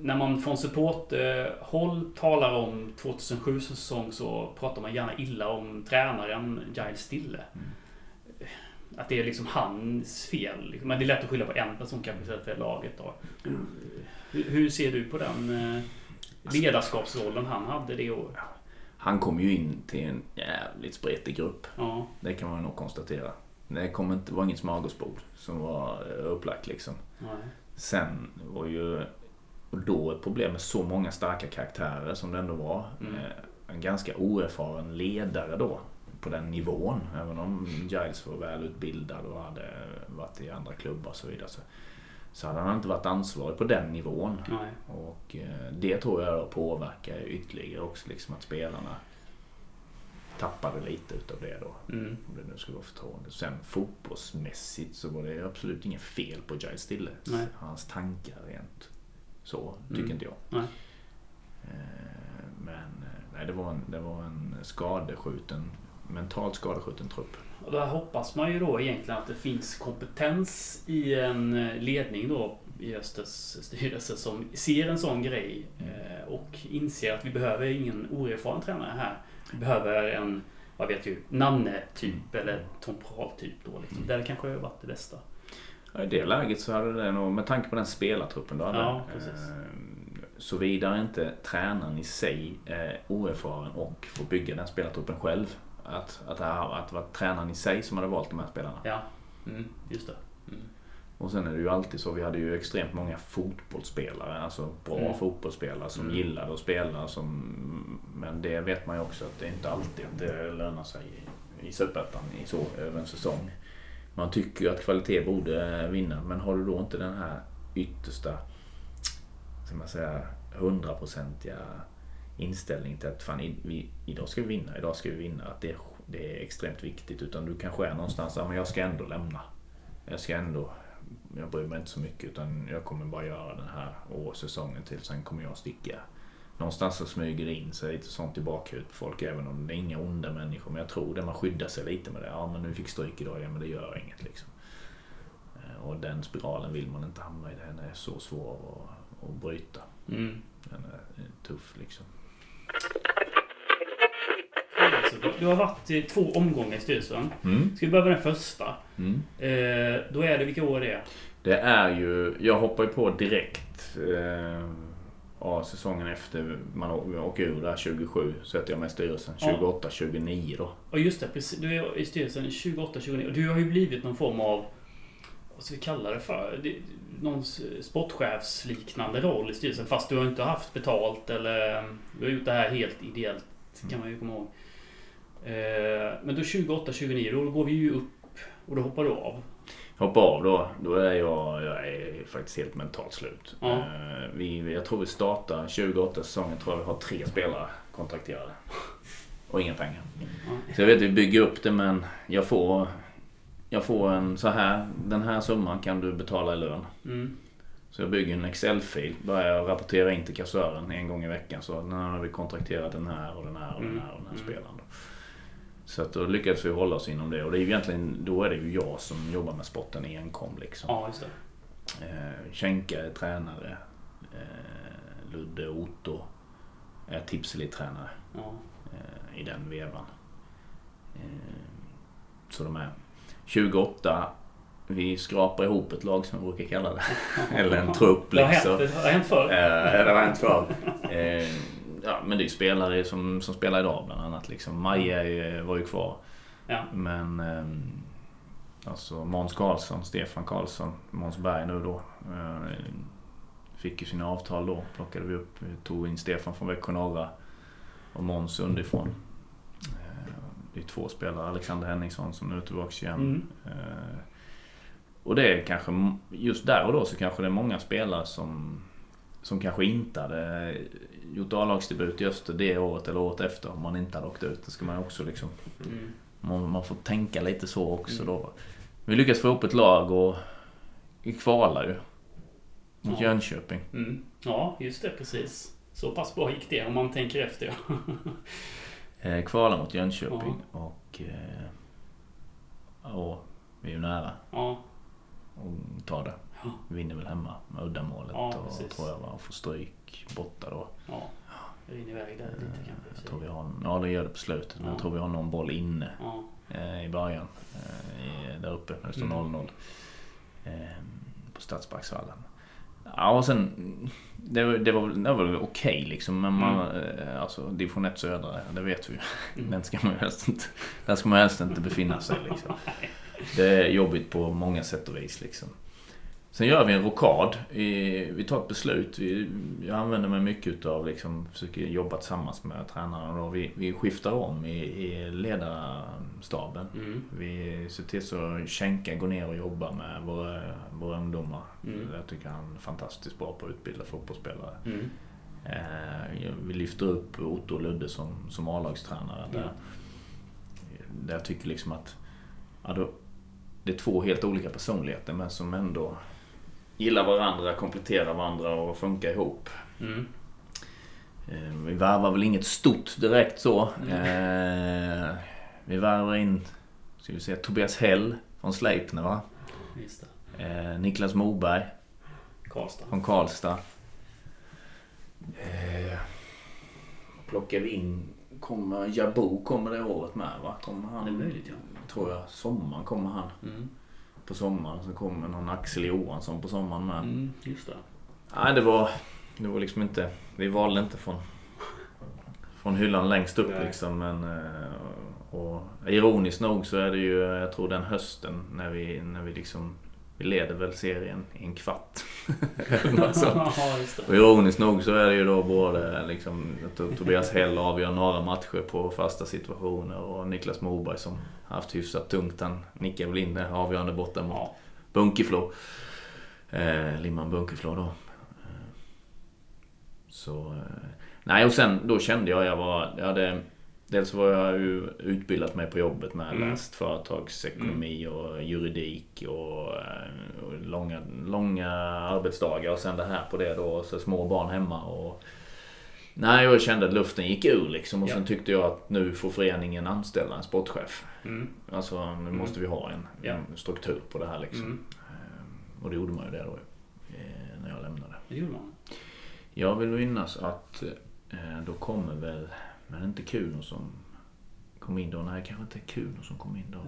När man från supporthåll talar om 2007 säsong så pratar man gärna illa om tränaren Giles Stille. Mm. Att det är liksom hans fel. Men det är lätt att skylla på en person kanske för laget då. Hur ser du på den ledarskapsrollen han hade det året? Han kom ju in till en jävligt spretig grupp. Ja. Det kan man nog konstatera. Det var inget smörgåsbord som var upplagt liksom. Nej. Sen var ju då ett problem med så många starka karaktärer som det ändå var. Mm. En ganska oerfaren ledare då på den nivån. Även om Giles var välutbildad och hade varit i andra klubbar och så vidare. Så hade han inte varit ansvarig på den nivån. Nej. Och det tror jag påverkar ytterligare också liksom att spelarna tappade lite utav det då. Mm. Om det nu skulle vara förtroende. Sen fotbollsmässigt så var det absolut inget fel på Giles Stille. Nej. Hans tankar rent så tycker inte jag. Nej. Men nej, det var en mentalt skadeskjuten trupp. Och där hoppas man ju då egentligen att det finns kompetens i en ledning då i Östers styrelse som ser en sån grej och inser att vi behöver ingen oerfaren tränare här. Vi behöver en, vad vet jag, Nanne-typ eller Tom Prahl-typ då liksom. Det kanske har varit det bästa. Ja, i det läget så hade det nog, med tanke på den spelartruppen då, såvida inte tränaren i sig är oerfaren och får bygga den spelartruppen själv. Att det var tränaren i sig som hade valt de här spelarna. Ja, just det. Mm. Och sen är det ju alltid så, vi hade ju extremt många fotbollsspelare, alltså bra fotbollsspelare som gillade att spela. Men det vet man ju också att det inte alltid det lönar sig i Superettan över en säsong. Man tycker ju att kvalitet borde vinna, men har du då inte den här yttersta, ska man säga, 100-procentiga inställning till att fan, idag ska vi vinna, att det är extremt viktigt, utan du kanske är någonstans men jag ska ändå lämna, jag bryr mig inte så mycket utan jag kommer bara göra den här årsäsongen till, sen kommer jag sticka någonstans så smyger in sig lite sånt i bakhuvudet på folk, även om det är inga onda människor, men jag tror det, man skyddar sig lite med det. Ja, men nu fick stryk idag, ja, men det gör inget liksom. Och den spiralen vill man inte hamna i, den är så svår att bryta. Mm. Den är tuff liksom. Du har varit i 2 omgångar i styrelsen. Mm. Ska vi börja med den första? Mm. Då är det, vilka år det är? Det är ju, jag hoppar ju på direkt säsongen efter man åker ur där 27, så att jag med styrelsen 28-29 då. Ja just det, precis, du är i styrelsen 28-29 och du har ju blivit någon form av, vad ska vi kalla det för, någon sportchefsliknande roll i styrelsen, fast du har inte haft betalt eller du har gjort det här helt ideellt, kan man ju komma ihåg. Men då 28-29, då går vi ju upp och då hoppar du av. Hoppar av då, då är jag är faktiskt helt mentalt slut. Ja. Jag tror vi startar 28 säsongen, tror jag vi har 3 spelare kontrakterade och inga pengar. Ja. Så jag vet att vi bygger upp det, men jag får en så här, den här summan kan du betala i lön. Mm. Så jag bygger en Excel-fil, börjar rapportera in till kassören en gång i veckan, så när har vi kontrakterat den här och den här och den här och den här spelaren då. Så att då lyckades vi hålla oss inom det, och det är ju egentligen, då är det ju jag som jobbar med sporten enkom liksom. Ja, just det. Känkare, tränare, Ludde, Otto, tipselitränare i den vevan. Så de är 28, vi skrapar ihop ett lag som vi brukar kalla det, eller en trupp liksom. Det har hänt förr. Ja, men det är spelare som spelar idag bland annat liksom. Maja var ju kvar. Ja. Men alltså Måns Karlsson, Stefan Karlsson, Måns Berg nu då, fick ju sina avtal då. Plockade vi upp, tog in Stefan från Växjö norra och Måns underifrån. Det är 2 spelare, Alexander Henningsson som nu är tillbaka igen. Mm. Och det är kanske just där och då, så kanske det är många spelare som kanske inte hade gjort A-lagsdebut i Öster det året eller året efter, om man inte hade åkt ut. Det ska man också liksom, man får tänka lite så också då. Vi lyckas få upp ett lag och vi kvalar ju mot Jönköping. Mm. Ja, just det, precis. Så pass bra gick det om man tänker efter. Kvalar mot Jönköping och vi är ju nära och tar det. Vi vinner väl hemma med uddamålet och tror jag var, och får stryk borta då. Ja, jag rinner iväg där lite kanske. Jag tror vi har, det gör det på slutet, men jag tror vi har någon boll inne i början där uppe när det står 0-0 på Stadsparksvallen. Ja, och sen det var väl okej liksom, men man alltså division 1 södra, det vet vi ju. Den ska man helst inte. Där ska man helst inte befinna sig liksom. Det är jobbigt på många sätt och vis liksom. Sen gör vi en rokad, vi tar ett beslut, jag använder mig mycket av liksom, försöker jobba tillsammans med tränaren och vi skiftar om i ledarstaben. Vi ser till så att Känka går ner och jobbar med våra ungdomar. Jag tycker han är fantastiskt bra på att utbilda fotbollsspelare. Vi lyfter upp Otto och Ludde som A-lagstränare där jag tycker liksom att det är 2 helt olika personligheter, men som ändå gillar varandra, kompletterar varandra och funkar ihop. Vi värvar väl inget stort direkt så. Vi värvar in, ska vi säga, Tobias Häll från Sleipner, va? Just det. Niklas Moberg från Karlstad. Plockar vi in, Jabo kommer det året med, va? Kommer han? Det är möjligt, ja. Tror jag, sommaren kommer han. På sommaren så kommer någon Axel Johansson på sommaren med. Just det. Nej, det var liksom inte, vi valde inte från hyllan längst upp liksom, men och ironiskt nog så är det ju, jag tror den hösten när vi liksom, vi leder väl serien i en kvart. Och ironiskt nog så är det ju då både liksom, Tobias Häll avgör några matcher på fasta situationer och Niklas Moberg som har haft hyfsat tungt, han nickar väl in det avgörande borta mot Bunkeflo. Limman Bunkeflo då. Så nej, och sen då kände jag var, jag hade, dels var jag ju utbildat mig på jobbet med läst företagsekonomi och juridik och långa arbetsdagar, och sen det här på det då, så små barn hemma och Nej, jag kände att luften gick ur liksom. Och sen tyckte jag att nu får föreningen anställa en sportchef. Alltså nu måste vi ha en struktur på det här liksom. Och det gjorde man ju det då när jag lämnade. Det gjorde man. Jag vill minnas att då kommer väl, men inte Kuno som kom in då. Nej, kanske inte Kuno som kom in då.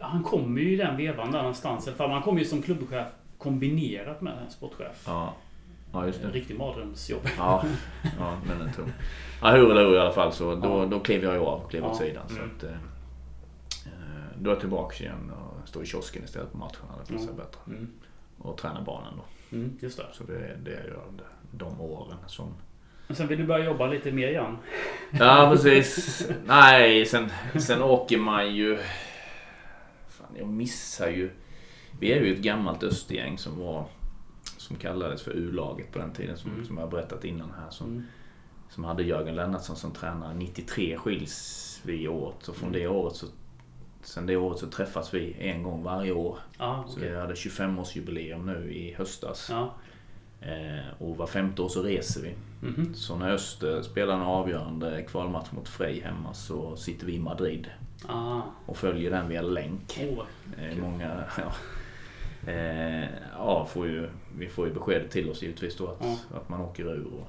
Han kommer ju i den vevan där någonstans. För han kommer ju som klubbchef kombinerat med en sportchef. Ja, just det. En riktig mardrömsjobb. Ja, men inte. Ja, hur eller hur i alla fall så. Då klev jag av och klev åt sidan. Så att, då är jag tillbaka igen och står i kiosken istället på matchen. Det passar bättre. Och tränar barnen då. Just det. Så det är ju de åren som... Men sen vill du börja jobba lite mer igen. Ja, precis. Nej, sen åker man ju... Fan, jag missar ju... Vi är ju ett gammalt östergäng som kallades för U-laget på den tiden som jag har berättat innan här som hade Jörgen Lennartsson som tränare. 93 skiljs vi åt och från det året så sen det året så träffas vi en gång varje år. Ah, okay. Så vi hade 25-årsjubileum nu i höstas. Ah. Och var femte år så reser vi. Mm-hmm. Så när Öster spelar en avgörande kvalmatch mot Frej hemma så sitter vi i Madrid och följer den via länk. Många... Ja. Vi får ju besked till oss givetvis då att man åker ur och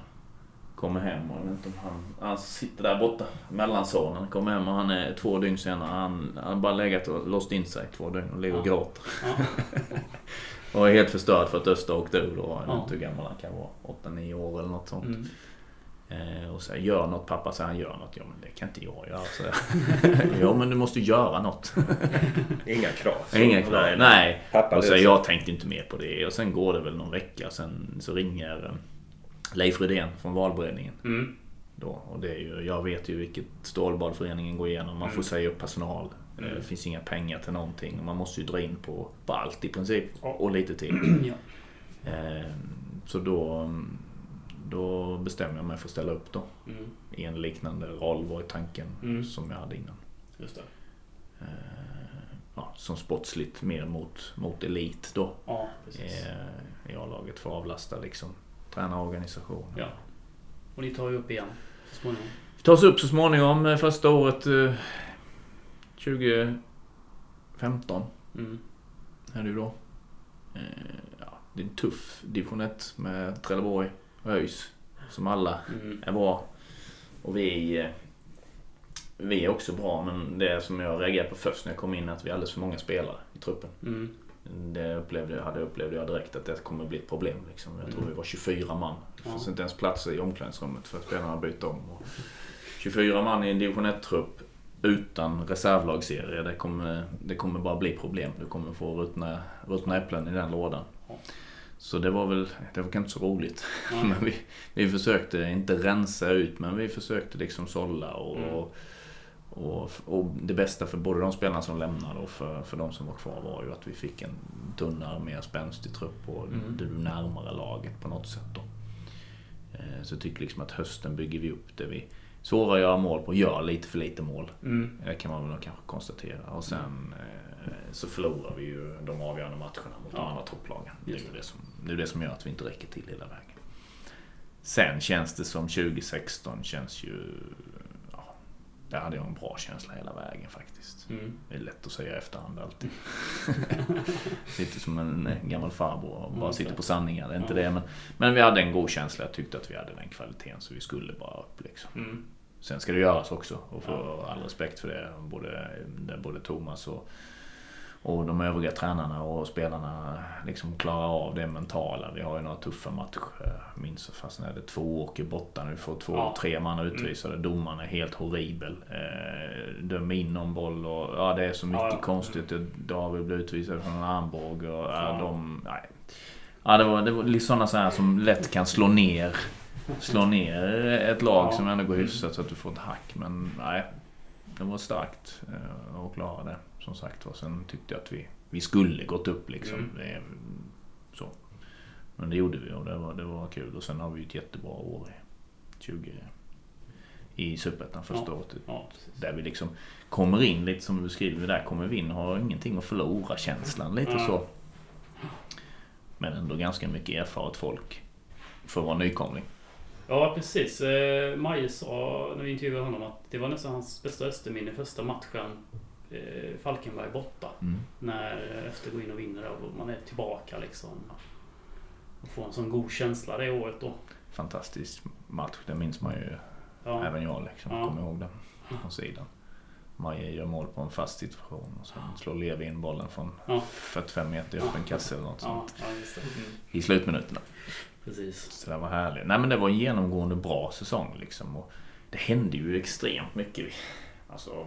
kommer hem och jag vet inte om han sitter där borta mellansonen, kommer hem och han är 2 dygn senare, han bara legat och låst in sig 2 dygn och ligger och gråter och är helt förstörd för att Öster åkte ur då, jag vet inte hur gammal han kan vara, 8-9 år eller något sånt. Och så här, gör något pappa, så han gör något. Ja, men det kan inte jag göra. Så ja, men du måste göra något. Inga krav. Nej. Pappa, och så här, jag tänkte inte mer på det. Och sen går det väl någon vecka. Sen så ringer Leif från valberedningen. Då. Och det är ju, jag vet ju vilket stålbad föreningen går igenom. Man får säga upp personal. Det finns inga pengar till någonting. Man måste ju dra in på allt i princip. Och lite till. Så då bestämde jag mig för att ställa upp då. I en liknande roll var i tanken som jag hade innan. Just det. Som sportsligt mer mot elit då. Ja, precis. I A-laget för att avlasta liksom tränarorganisationen. Ja. Och ni tar ju upp igen så småningom. Vi tar oss upp så småningom. Första året 2015. Här är det då. Det är en tuff division 1 med Trelleborg. Öjs, som alla är bra. Och vi är också bra, men det som jag reagerade på först när jag kom in är att vi är alldeles för många spelare i truppen. Det upplevde jag direkt att det kommer bli ett problem liksom. Jag tror vi var 24 man. Det fanns inte ens platser i omklädningsrummet för att spelarna bytte om. Och 24 man i en division 1-trupp utan reservlagsserie, det kommer bara bli problem. Du kommer få ruttna äpplen i den lådan. Så det var kanske så roligt. Men vi försökte inte rensa ut, men vi försökte liksom sålla och det bästa för både de spelarna som lämnade och för de som var kvar var ju att vi fick en tunnare, mer spänstig trupp och du närmare laget på något sätt då. Så jag tycker liksom att hösten bygger vi upp det vi svåra göra mål på, gör lite för lite mål. Det kan man väl kanske konstatera. Och sen så förlorar vi ju de avgörande matcherna mot de andra topplagen. Det är det som gör att vi inte räcker till hela vägen. Sen känns det som 2016 känns ju... Ja, där hade jag en bra känsla hela vägen faktiskt. Det är lätt att säga efterhand alltid. Sitter som en gammal farbror och bara sitter på sanningar. Det är inte det, men vi hade en god känsla. Jag tyckte att vi hade den kvaliteten så vi skulle bara upp liksom. Sen ska det göras också och få all respekt för det. Både Thomas och de övriga tränarna och spelarna liksom klarar av det mentala. Vi har ju några tuffa matcher. Minns fast när det 2 åker borta nu. Vi får 2-3 man utvisade. Domaren är helt horribel. Dömer in någon boll. Och, det är så mycket konstigt. David blir utvisad från en armbåge. Det var liksom sådana så här som lätt kan slå ner ett lag som ändå går hyfsat så att du får ett hack. Men nej, det var starkt att klara det. Som sagt, och sen tyckte jag att vi skulle gått upp liksom. Så. Men det gjorde vi och det var kul. Och sen har vi ett jättebra år i Superettan första året. Ja, där vi liksom kommer in lite som du skriver, där kommer vi in och har ingenting att förlora känslan lite så. Men ändå ganska mycket erfaret folk för att vara nykomling. Ja, precis. Maje sa när vi intervjuade honom att det var nästan hans bästa Österminne, första matchen Falkenberg borta. Mm. När Öster går in och vinner och man är tillbaka liksom. Och får en sån god känsla det året då. Fantastisk match, den minns man ju. Ja. Även jag liksom, kommer ihåg den från sidan. Maje gör mål på en fast situation och sen slår Levi in bollen från 45 meter i öppen kasse eller något sånt. Ja, just det. Mm. I slutminuterna. Precis. Så det var härligt. Nej, men det var en genomgående bra säsong liksom. Och det hände ju extremt mycket. Alltså,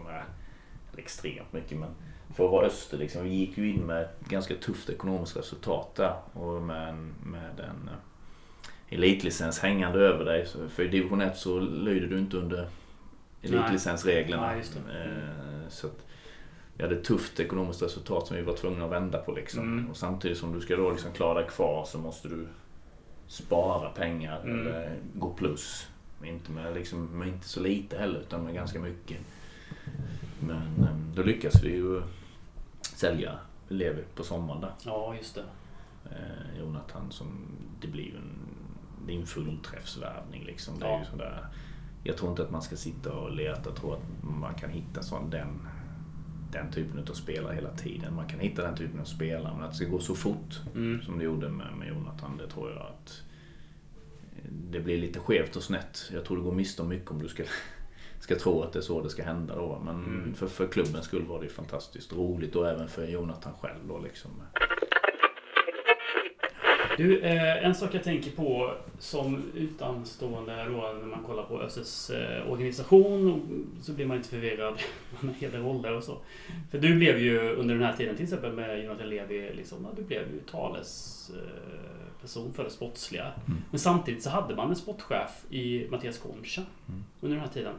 extremt mycket, men för att vara Öster liksom, vi gick ju in med ett ganska tufft ekonomiskt resultat där, och med en elitlicens hängande över dig. För i division 1 så lyder du inte under elitlicensreglerna. Nej, just det. Så att vi hade ett tufft ekonomiskt resultat som vi var tvungna att vända på liksom. Och samtidigt som du ska då liksom klara dig kvar så måste du spara pengar eller gå plus, inte med liksom, inte så lite heller utan med ganska mycket. Men då lyckas vi ju sälja Levi på sommaren där. Ja, just det. Jonathan, som det blir ju en fullträffsvärvning liksom. Det är ju sådär. Jag tror inte att man ska sitta och leta och tro att man kan hitta sån den typen av spelare hela tiden. Man kan hitta den typen av spelare, men att det ska gå så fort som det gjorde med Jonathan, det tror jag att det blir lite skevt och snett. Jag tror det går miste om mycket om du ska tro att det är så det ska hända då. Men för klubben skulle vara det ju fantastiskt roligt, och även för Jonathan själv då liksom. Du, en sak jag tänker på som utanstående här då, när man kollar på Östers organisation så blir man inte förvirrad. Man har hela roller och så. För du blev ju under den här tiden till exempel med Jonathan Levi liksom, du blev ju talesperson för det sportsliga. Men samtidigt så hade man en sportchef i Mattias Koncha under den här tiden.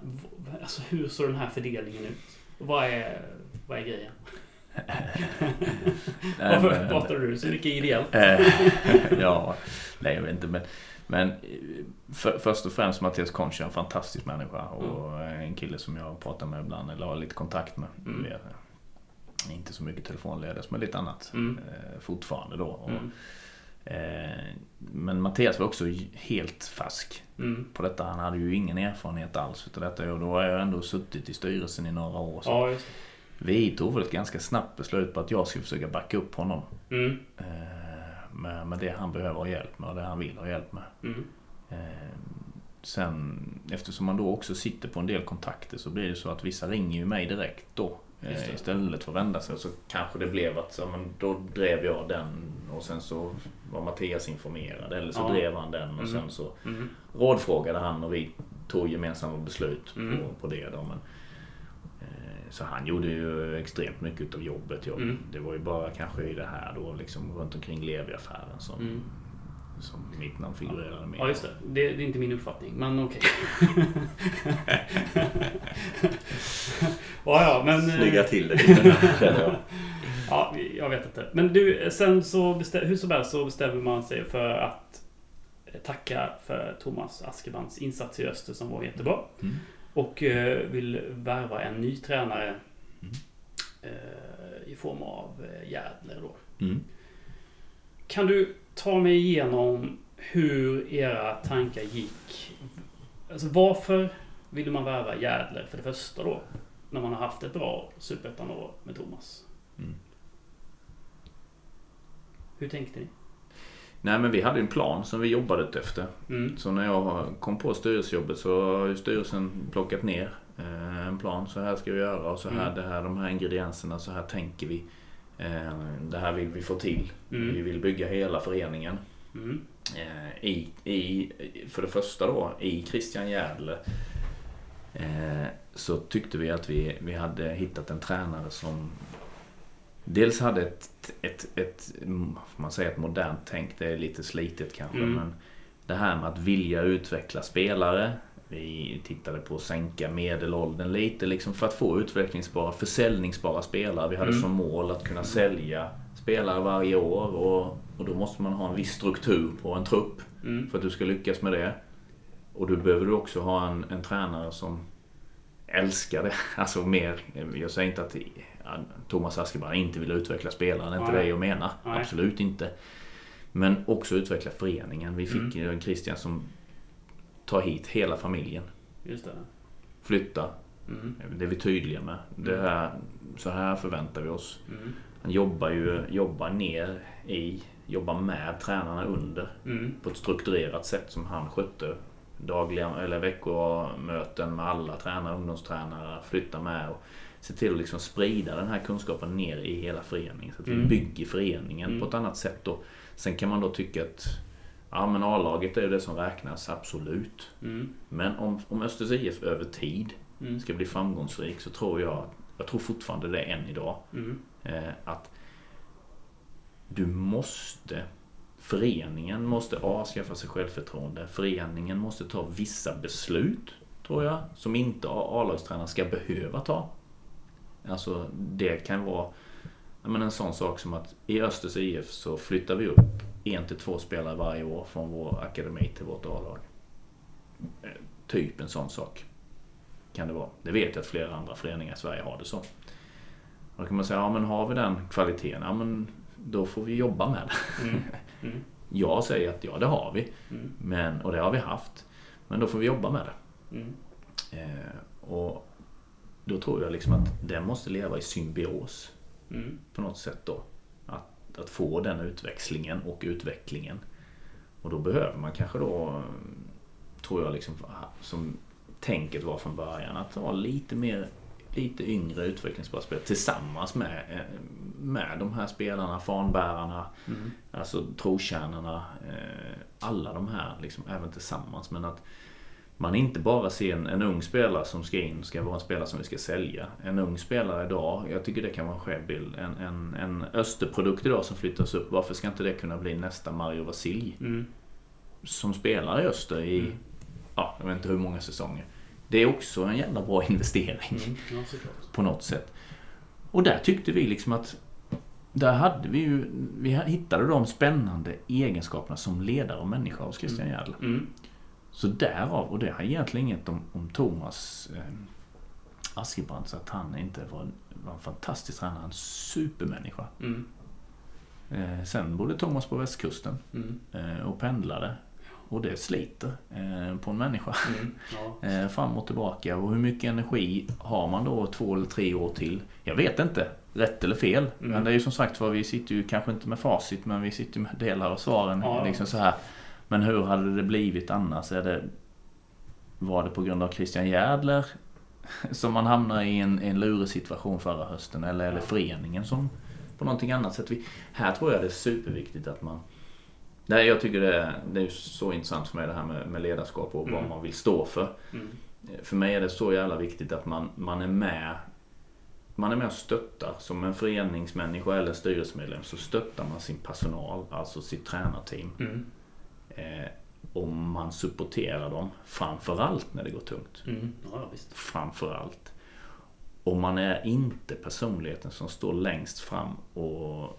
Alltså, hur såg den här fördelningen ut? Vad är grejen? Varför pratar du så mycket ideellt? Ja, nej, jag vet inte. Men först och främst Mattias Konch är en fantastisk människa och en kille som jag pratar med ibland eller har lite kontakt med. Inte så mycket telefonledes, men lite annat fortfarande då. Och, men Mattias var också helt fask på detta. Han hade ju ingen erfarenhet alls utav detta, och då har jag ändå suttit i styrelsen i några år. Så. Ja, just det. Vi tog väl ett ganska snabbt beslut på att jag skulle försöka backa upp honom med det han behöver ha hjälp med och det han vill ha hjälp med. Sen, eftersom man då också sitter på en del kontakter, så blir det så att vissa ringer ju mig direkt då istället för att vända sig. Så kanske det blev att så, men då drev jag den, och sen så var Mattias informerad, eller så drev han den, och sen så rådfrågade han och vi tog gemensamma beslut på det då. Men, så han gjorde ju extremt mycket av jobbet. Det var ju bara kanske i det här då liksom, runt omkring Levi-affären som mitt namn figurerade med. Ja, just det. Det är inte min uppfattning, men okej. Ja, men snygga till det lite. Ja, jag vet inte. Men du, sen så bestämmer man sig för att tacka för Thomas Askebrands insats i Öster, som var jättebra. Och vill värva en ny tränare i form av Järdler då. Kan du ta mig igenom hur era tankar gick? Alltså, varför ville man värva Järdler för det första då, när man har haft ett bra superettan år med Thomas? Hur tänkte ni? Nej, men vi hade en plan som vi jobbade efter. Så när jag kom på styrelsejobbet så har styrelsen plockat ner en plan. Så här ska vi göra, och så här, det här, de här ingredienserna, så här tänker vi. Det här vill vi få till. Vi vill bygga hela föreningen. För det första då, i Christian Järdle så tyckte vi att vi hade hittat en tränare som dels hade ett man säger ett modernt tänk, det är lite slitet kanske, men det här med att vilja utveckla spelare. Vi tittade på att sänka medelåldern lite liksom, för att få utvecklingsbara, försäljningsbara spelare. Vi hade som mål att kunna sälja spelare varje år, och då måste man ha en viss struktur på en trupp för att du ska lyckas med det. Och då behöver du också ha en tränare som älskar det. Alltså mer, jag säger inte att Thomas Askeberg inte vill utveckla spelaren, inte det jag menar. Nej. Absolut inte. Men också utveckla föreningen. Vi fick en Christian som ta hit hela familjen. Just det. Flytta. Mm. Det är vi tydliga med. Det här, så här förväntar vi oss. Mm. Han jobbar med tränarna under på ett strukturerat sätt som han skötte. Dagliga eller veckomöten med alla tränare, ungdomstränare, flytta med och se till att liksom sprida den här kunskapen ner i hela föreningen. Så att vi bygger föreningen på ett annat sätt då. Sen kan man då tycka att ja, men A-laget är det som räknas, absolut. Mm. Men om Östers IF över tid ska bli framgångsrik, så tror jag tror fortfarande det än idag, att du måste, föreningen måste avskaffa sig självförtroende. Föreningen måste ta vissa beslut, tror jag, som inte A-lagstränare ska behöva ta. Alltså det kan vara en sån sak som att i Östers IF så flyttar vi upp 1-2 spelare varje år från vår akademi till vårt A-lag. Typ en sån sak kan det vara. Det vet jag att flera andra föreningar i Sverige har det så. Då kan man säga, ja men har vi den kvaliteten? Ja men då får vi jobba med det. Mm. Mm. Jag säger att ja, det har vi. Mm. Men, och det har vi haft. Men då får vi jobba med det. Mm. Och då tror jag liksom att det måste leva i symbios på något sätt då. Att få den utväxlingen och utvecklingen. Och då behöver man kanske då, tror jag liksom, som tänket var från början, att ha lite yngre utvecklingsbara spelare tillsammans med de här spelarna, fanbärarna, alltså trotjänarna, alla de här liksom, även tillsammans. Men att man inte bara ser en ung spelare som ska in, ska vara en spelare som vi ska sälja. En ung spelare idag, jag tycker det kan vara en självbild. En österprodukt idag som flyttas upp, varför ska inte det kunna bli nästa Mario Vasilj? Mm. Som spelar i Öster i, jag vet inte hur många säsonger. Det är också en jävla bra investering på något sätt. Och där tyckte vi liksom att där hade vi hittade de spännande egenskaperna som ledare och människa hos Christian Järdl. Mm. Så därav, och det har egentligen inget om Thomas Askebrandt, så att han inte var en fantastisk tränare, en supermänniska. Mm. Sen bodde Thomas på västkusten och pendlade. Och det sliter på en människa fram och tillbaka. Och hur mycket energi har man då 2 eller 3 år till? Jag vet inte, rätt eller fel. Mm. Men det är ju som sagt, för vi sitter ju kanske inte med facit, men vi sitter med delar av svaren. Ja. Liksom så här. Men hur hade det blivit annars? Var det på grund av Christian Järdler som man hamnar i en lurig situation förra hösten? Eller är det föreningen som på någonting annat sätt? Här tror jag det är superviktigt att man... Nej, jag tycker det är så intressant för mig det här med ledarskap och vad man vill stå för. Mm. För mig är det så jävla viktigt att man är med. Man är med och stöttar. Som en föreningsmänniska eller styrelsemedlem så stöttar man sin personal, alltså sitt tränarteam. Mm. Och man supporterar dem framförallt när det går tungt. Mm. Ja, visst. Framförallt. Och man är inte personligheten som står längst fram och...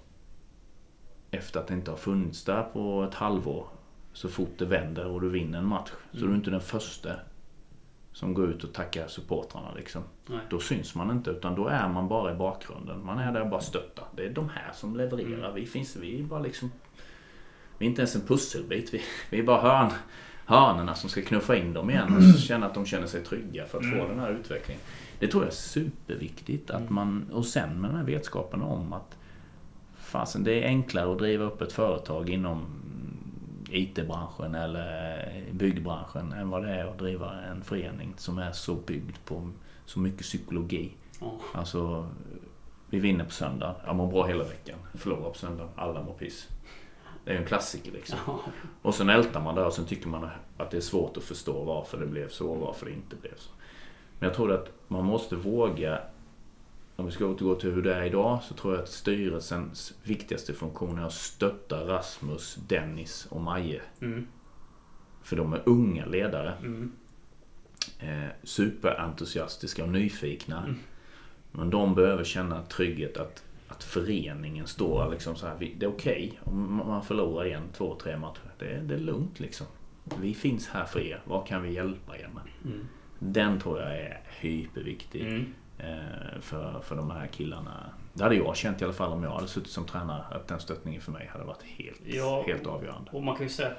Efter att det inte har funnits där på ett halvår, så fort det vänder och du vinner en match, så du är inte den första som går ut och tackar supportrarna liksom. Då syns man inte, utan då är man bara i bakgrunden. Man är där och bara stöttar. Det är de här som levererar. Vi är bara liksom, vi är inte ens en pusselbit. Vi är bara hörnorna som ska knuffa in dem igen och känna att de känner sig trygga för att få den här utvecklingen. Det tror jag är superviktigt att man, och sen med den här vetskapen om att fasen, det är enklare att driva upp ett företag inom IT-branschen eller byggbranschen än vad det är att driva en förening som är så byggd på så mycket psykologi. Mm. Alltså, vi vinner på söndag. Jag mår bra hela veckan. Förlorar på söndag. Alla mår piss. Det är ju en klassiker liksom. Mm. Och sen ältar man det och sen tycker man att det är svårt att förstå varför det blev så och varför det inte blev så. Men jag tror att man måste våga. Om vi ska återgå till hur det är idag, så tror jag att styrelsens viktigaste funktion är att stötta Rasmus, Dennis och Maje. Mm. För de är unga ledare. Mm. Superentusiastiska och nyfikna. Mm. Men de behöver känna trygghet att föreningen står liksom så här. Det är okej om man förlorar 1, 2, 3 matcher. Det är lugnt liksom. Vi finns här för er. Vad kan vi hjälpa er med? Mm. Den tror jag är hyperviktig. Mm. För de här killarna. Det hade jag känt i alla fall om jag hade suttit som tränare, att den stöttningen för mig hade varit helt avgörande. Och man kan ju säga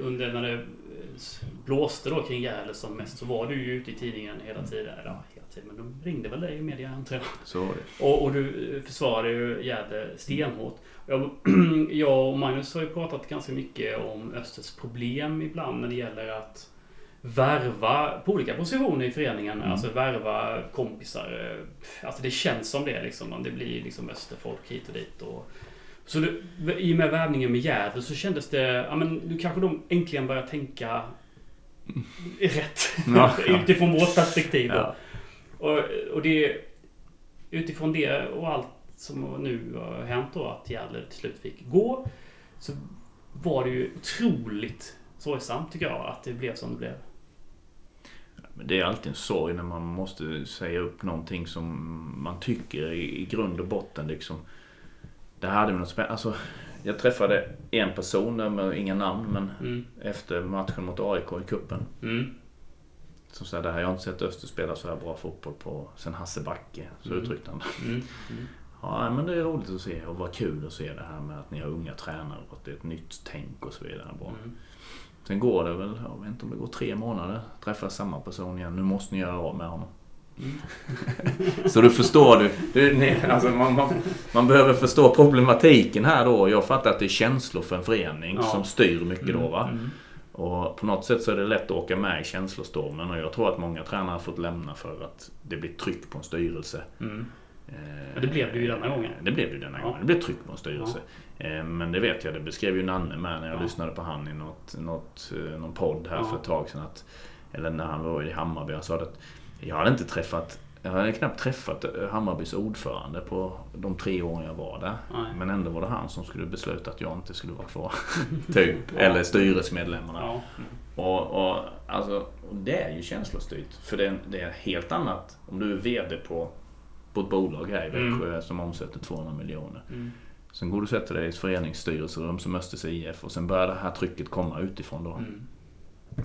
under när det blåste då kring Gärle som mest, så var du ju ute i tidningen hela tiden. Eller ja, hela tiden, men de ringde väl dig i media, antar jag. Så var det. Och du försvarade ju Gärle stenhårt. Jag och Magnus har ju pratat ganska mycket om Östers problem ibland när det gäller att värva på olika positioner i föreningen, alltså värva kompisar. Alltså det känns som det liksom, det blir liksom Österfolk hit och dit och så det, i och med värvningen med Gärde så kändes det, ja men nu kanske de äntligen börjar tänka rätt utifrån vårt perspektiv. Ja. Och det utifrån det och allt som nu har hänt då, att Gärde till slut fick gå, så var det ju otroligt sorgsamt tycker jag att det blev som det blev. Men det är alltid en sorg när man måste säga upp någonting som man tycker i grund och botten liksom. Det hade något spännande. Alltså, jag träffade en person med inga namn, men efter matchen mot AIK i cupen. Som sa, det här, jag har inte sett Öster spela så här bra fotboll på sen Hasse Backe, så uttryckte han det. Ja, men det är roligt att se och vad kul att se det här med att ni har unga tränare och att det är ett nytt tänk och så vidare. Bra. Sen går det väl, jag vet inte om det går 3 månader, träffar samma person igen, nu måste ni göra av med honom. Så du förstår alltså man behöver förstå problematiken här då. Jag fattar att det är känslor för en förening som styr mycket då va. Och på något sätt så är det lätt att åka med i känslostormen, och jag tror att många tränare har fått lämna för att det blir tryck på en styrelse. Men det blev det ju denna gången. Det blev det ju denna gången. Det blev tryck på en styrelse. Men det vet jag, det beskrev ju Nanne med när jag lyssnade på han i någon podd här för ett tag sedan, att, eller när han var i Hammarby, jag sa att jag hade knappt träffat Hammarbys ordförande på de 3 åren jag var där. Nej. Men ändå var det han som skulle besluta att jag inte skulle vara kvar typ, eller styrelsemedlemmarna. Ja. Och alltså, det är ju känslostyrt, för det är helt annat om du är vd på ett bolag här i Växjö som omsätter 200 miljoner. Sen går du och sätter dig i ett föreningsstyrelserum som Östers IF, och sen börjar det här trycket komma utifrån då.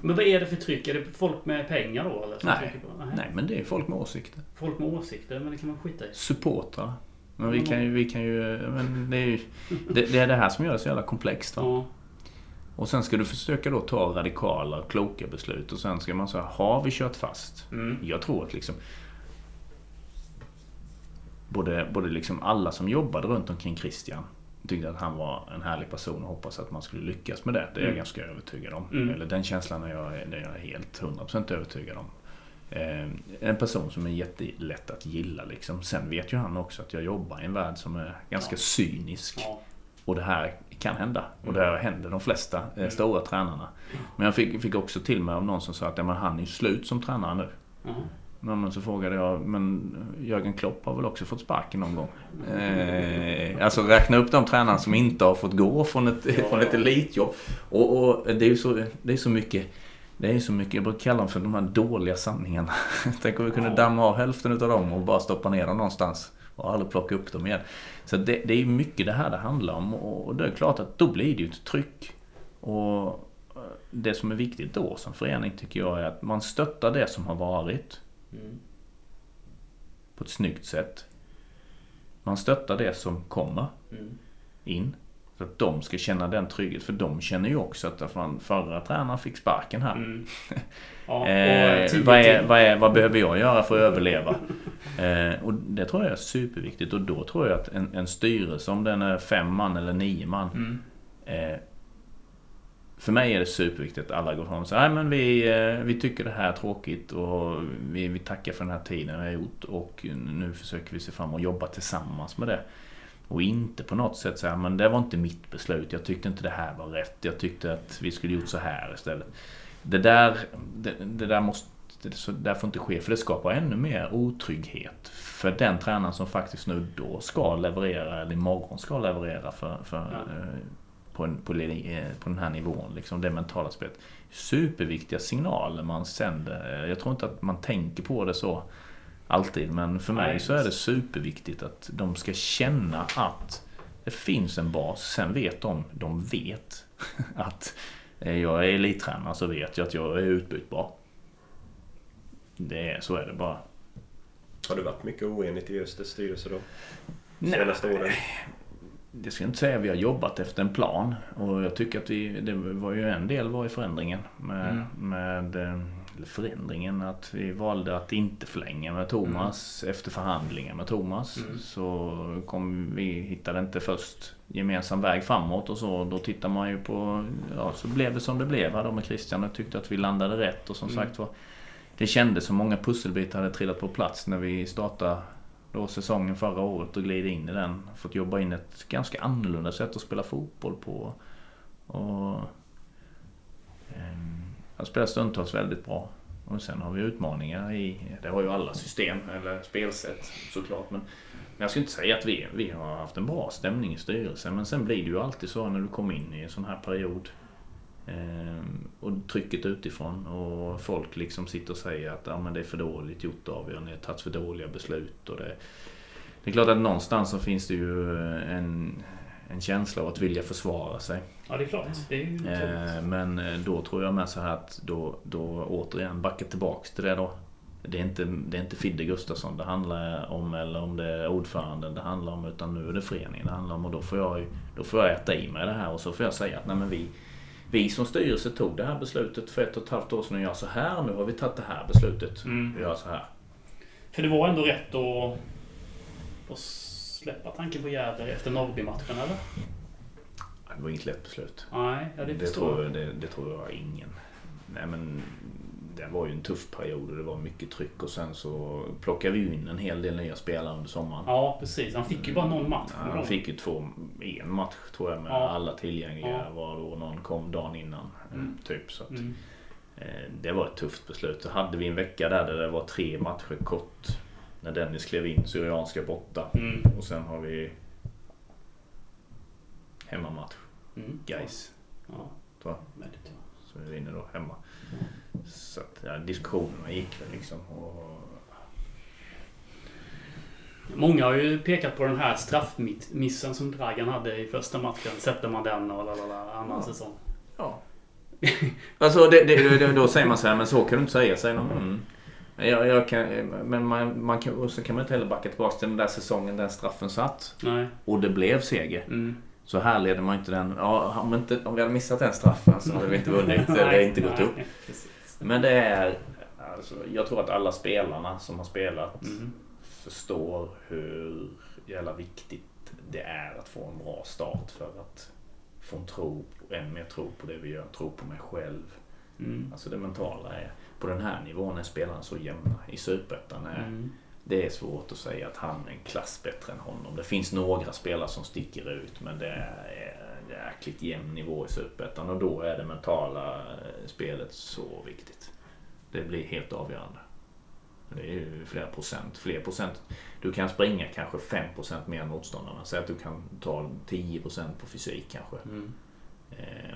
Men vad är det för tryck? Är det folk med pengar då? Eller som trycker på? Nej, men det är folk med åsikter. Folk med åsikter, men det kan man skita i. Supportrar. Men vi kan ju men det är det här som gör det så jävla komplext va? Ja. Och sen ska du försöka då ta radikala, kloka beslut, och sen ska man säga, har vi kört fast? Jag tror att liksom både liksom alla som jobbade runt omkring Christian tyckte att han var en härlig person och hoppas att man skulle lyckas med det. Det är jag ganska övertygad om. Eller den känslan är jag helt 100% övertygad om. En person som är jättelätt att gilla liksom. Sen vet ju han också att jag jobbar i en värld som är ganska cynisk. Ja. Och det här kan hända. Och det här händer de flesta stora tränarna. Men jag fick också till mig av någon som sa att han är slut som tränare nu. Men så frågade jag, men Jörgen Klopp har väl också fått sparken någon gång? Alltså räkna upp de tränarna som inte har fått gå från ett elitjobb. Och det är så mycket, jag brukar kalla dem för de här dåliga sanningarna. Tänk om vi kunde damma av hälften av dem och bara stoppa ner dem någonstans och aldrig plocka upp dem igen. Så det är mycket det här det handlar om, och det är klart att då blir det ju ett tryck. Och det som är viktigt då som förening tycker jag är att man stöttar det som har varit. På ett snyggt sätt. Man stöttar det som kommer in, så att de ska känna den trygghet, för de känner ju också att förra tränaren fick sparken här. Ja, vad behöver jag göra för att överleva? Och det tror jag är superviktigt, och då tror jag att en styrelse, om den är 5 man eller 9 man, för mig är det superviktigt att alla går fram och säger, men vi tycker det här är tråkigt, och vi tackar för den här tiden vi har gjort, och nu försöker vi se fram och jobba tillsammans med det. Och inte på något sätt säga, men det var inte mitt beslut, jag tyckte inte det här var rätt, jag tyckte att vi skulle gjort så här istället. Det där får inte ske, för det skapar ännu mer otrygghet för den tränaren som faktiskt nu då ska leverera, eller imorgon ska leverera på den här nivån liksom. Det mentala spelet, superviktiga signaler man sänder. Jag tror inte att man tänker på det så alltid, men för mig så är det superviktigt att de ska känna att det finns en bas. Sen vet de vet att jag är elittränare, så vet jag att jag är utbytbar. Så är det bara. Har du varit mycket oenigt i Östers styrelse då? Nej. Senaste åren? det ska jag inte säga, vi har jobbat efter en plan, och jag tycker att det var ju en del var i förändringen med förändringen att vi valde att inte förlänga med Thomas efter förhandlingen med Thomas så kom vi, hittade inte först gemensam väg framåt, och så då tittar man ju på, ja, så blev det som det blev här då med Christian, och tyckte att vi landade rätt, och som sagt var, det kändes som många pusselbitar hade trillat på plats när vi startade då säsongen förra året och gled in i den, fått jobba in ett ganska annorlunda sätt att spela fotboll på, och han spelar stundtals väldigt bra, och sen har vi utmaningar i, det har ju alla system eller spelsätt såklart, men jag skulle inte säga att vi har haft en bra stämning i styrelsen, men sen blir det ju alltid så när du kommer in i en sån här period och trycket utifrån och folk liksom sitter och säger att ah, men det är för dåligt gjort av er, ni har tagit för dåliga beslut, och det är klart att någonstans så finns det ju en känsla av att vilja försvara sig. Ja, det är klart. Det är ju klart. Men då tror jag med så här att då återigen backa tillbaka till det då. Det är inte Fredrik Gustafsson det handlar om, eller om det är ordföranden det handlar om, utan nu är det föreningen det handlar om, och då får jag äta i mig det här, och så får jag säga att nej, men vi som styrelse tog det här beslutet för 1,5 år sedan och gör så här, nu har vi tagit det här beslutet och gör så här. För det var ändå rätt att släppa tanken på Gärder efter Norrby-matchen, eller? Det var inget lätt beslut. Nej, ja, det tror jag ingen. Nej, men det var ju en tuff period och det var mycket tryck, och sen så plockade vi in en hel del nya spelare under sommaren. Ja, precis. Han fick ju bara någon match. Ja, han fick ju en match tror jag med alla tillgängliga var då någon kom dagen innan typ, så att det var ett tufft beslut. Så hade vi en vecka där det var 3 matcher kort när Dennis klev in, syrianska borta och sen har vi hemmamatch Guys. Ja. Så vi vinner då hemma. Så att, ja, diskussionerna gick väl liksom och... Många har ju pekat på den här straffmissen som Dragan hade i första matchen. Sätter man den och annan säsong. Ja. Alltså då säger man så här, men så kan du inte säga, säger någon. Jag kan, men man kan, och så kan man inte heller backa tillbaka till den där säsongen där straffen satt. Nej. Och det blev seger. Så här leder man inte den. Ja, om vi hade missat den straffen så hade vi inte vunnit eller inte gått upp. Precis. Men det är, alltså, jag tror att alla spelarna som har spelat förstår hur jävla viktigt det är att få en bra start för att få än mer tro på det vi gör, tro på mig själv. Alltså det mentala är på den här nivån är spelaren så jämna. I Superettan är det är svårt att säga att han är en klass bättre än honom. Det finns några spelare som sticker ut, men det är jäkligt jämn nivå i Superettan, och då är det mentala spelet så viktigt. Det blir helt avgörande. Det är ju fler procent. Du kan springa kanske 5% mer än motståndarna. Så att du kan ta 10% på fysik kanske.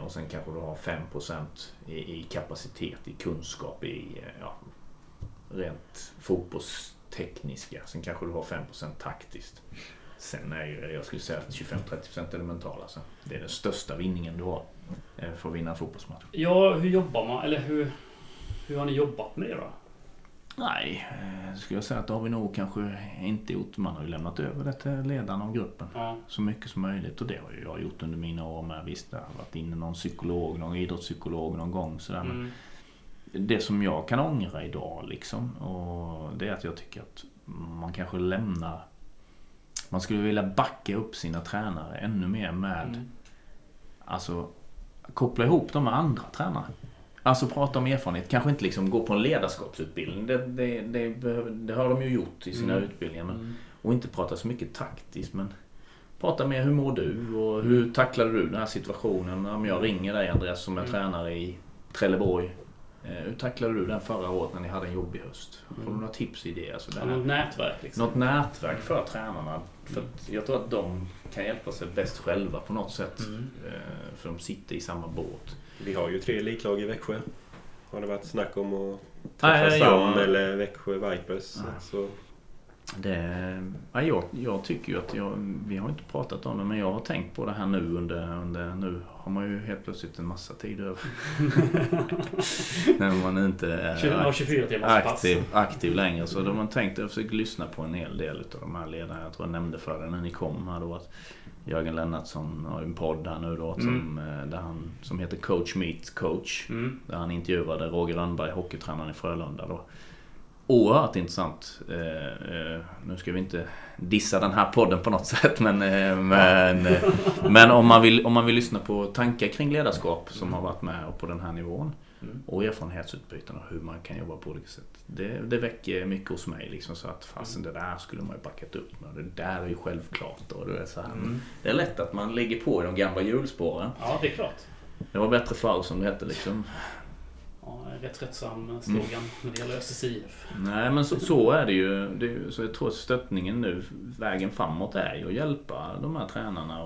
Och sen kanske du har 5% i kapacitet, i kunskap, i rent fotbollstekniska. Sen kanske du har 5% taktiskt. Sen är ju, jag skulle säga att 25-30% är det mentala. Så det är den största vinningen du har för att vinna en fotbollsmatch. Ja, hur jobbar man? Eller hur har ni jobbat med det då? Nej, skulle jag säga att det har vi nog kanske inte gjort. Man har ju lämnat över det till ledaren av gruppen så mycket som möjligt, och det har ju jag gjort under mina år med. Visst, det har varit inne någon psykolog, någon idrottspsykolog någon gång sådär, men det som jag kan ångra idag liksom, och det är att jag tycker att man kanske lämnar, man skulle vilja backa upp sina tränare ännu mer med alltså koppla ihop dem med andra tränare. Alltså prata om erfarenhet, kanske inte liksom gå på en ledarskapsutbildning, det har de ju gjort i sina utbildningar, men, och inte prata så mycket taktiskt, men prata mer hur mår du och hur tacklade du den här situationen. Om jag ringer dig Andreas som är tränare i Trelleborg, hur tacklade du den förra året när ni hade en jobbig höst? Har du några tips i det? Alltså, något nätverk liksom. Något nätverk för tränarna, för att jag tror att de kan hjälpa sig bäst själva på något sätt, för de sitter i samma båt. Vi har ju 3 liklag i Växjö. Har det varit snack om att träffa Sam eller Växjö Vipers? Så Jag tycker ju att vi har inte pratat om det, men jag har tänkt på det här nu under nu har man ju helt plötsligt en massa tid över när man inte är 24 aktiv längre, så då man tänkte jag försöker lyssna på en hel del av de här ledarna. Jag tror jag nämnde för när ni kom här då att Jörgen Lennartsson har en podd här nu då som heter Coach Meets Coach, där han intervjuade Roger Rönnberg, hockeytränaren i Frölunda då. Oerhört intressant. Nu ska vi inte dissa den här podden på något sätt, men om man vill lyssna på tankar kring ledarskap som har varit med på den här nivån och erfarenhetsutbyten och hur man kan jobba på olika sätt. Det väcker mycket hos mig liksom, så att fasen det där skulle man ju backat upp med. Det där är ju självklart och det är så här. Det är lätt att man lägger på i de gamla hjulspåren. Ja, det är klart. Det var bättre förr som det hette liksom. Rätt tröttsam slogan när det gäller ÖSCF. Nej, men så är det ju. Så jag tror att stöttningen nu, vägen framåt är ju att hjälpa de här tränarna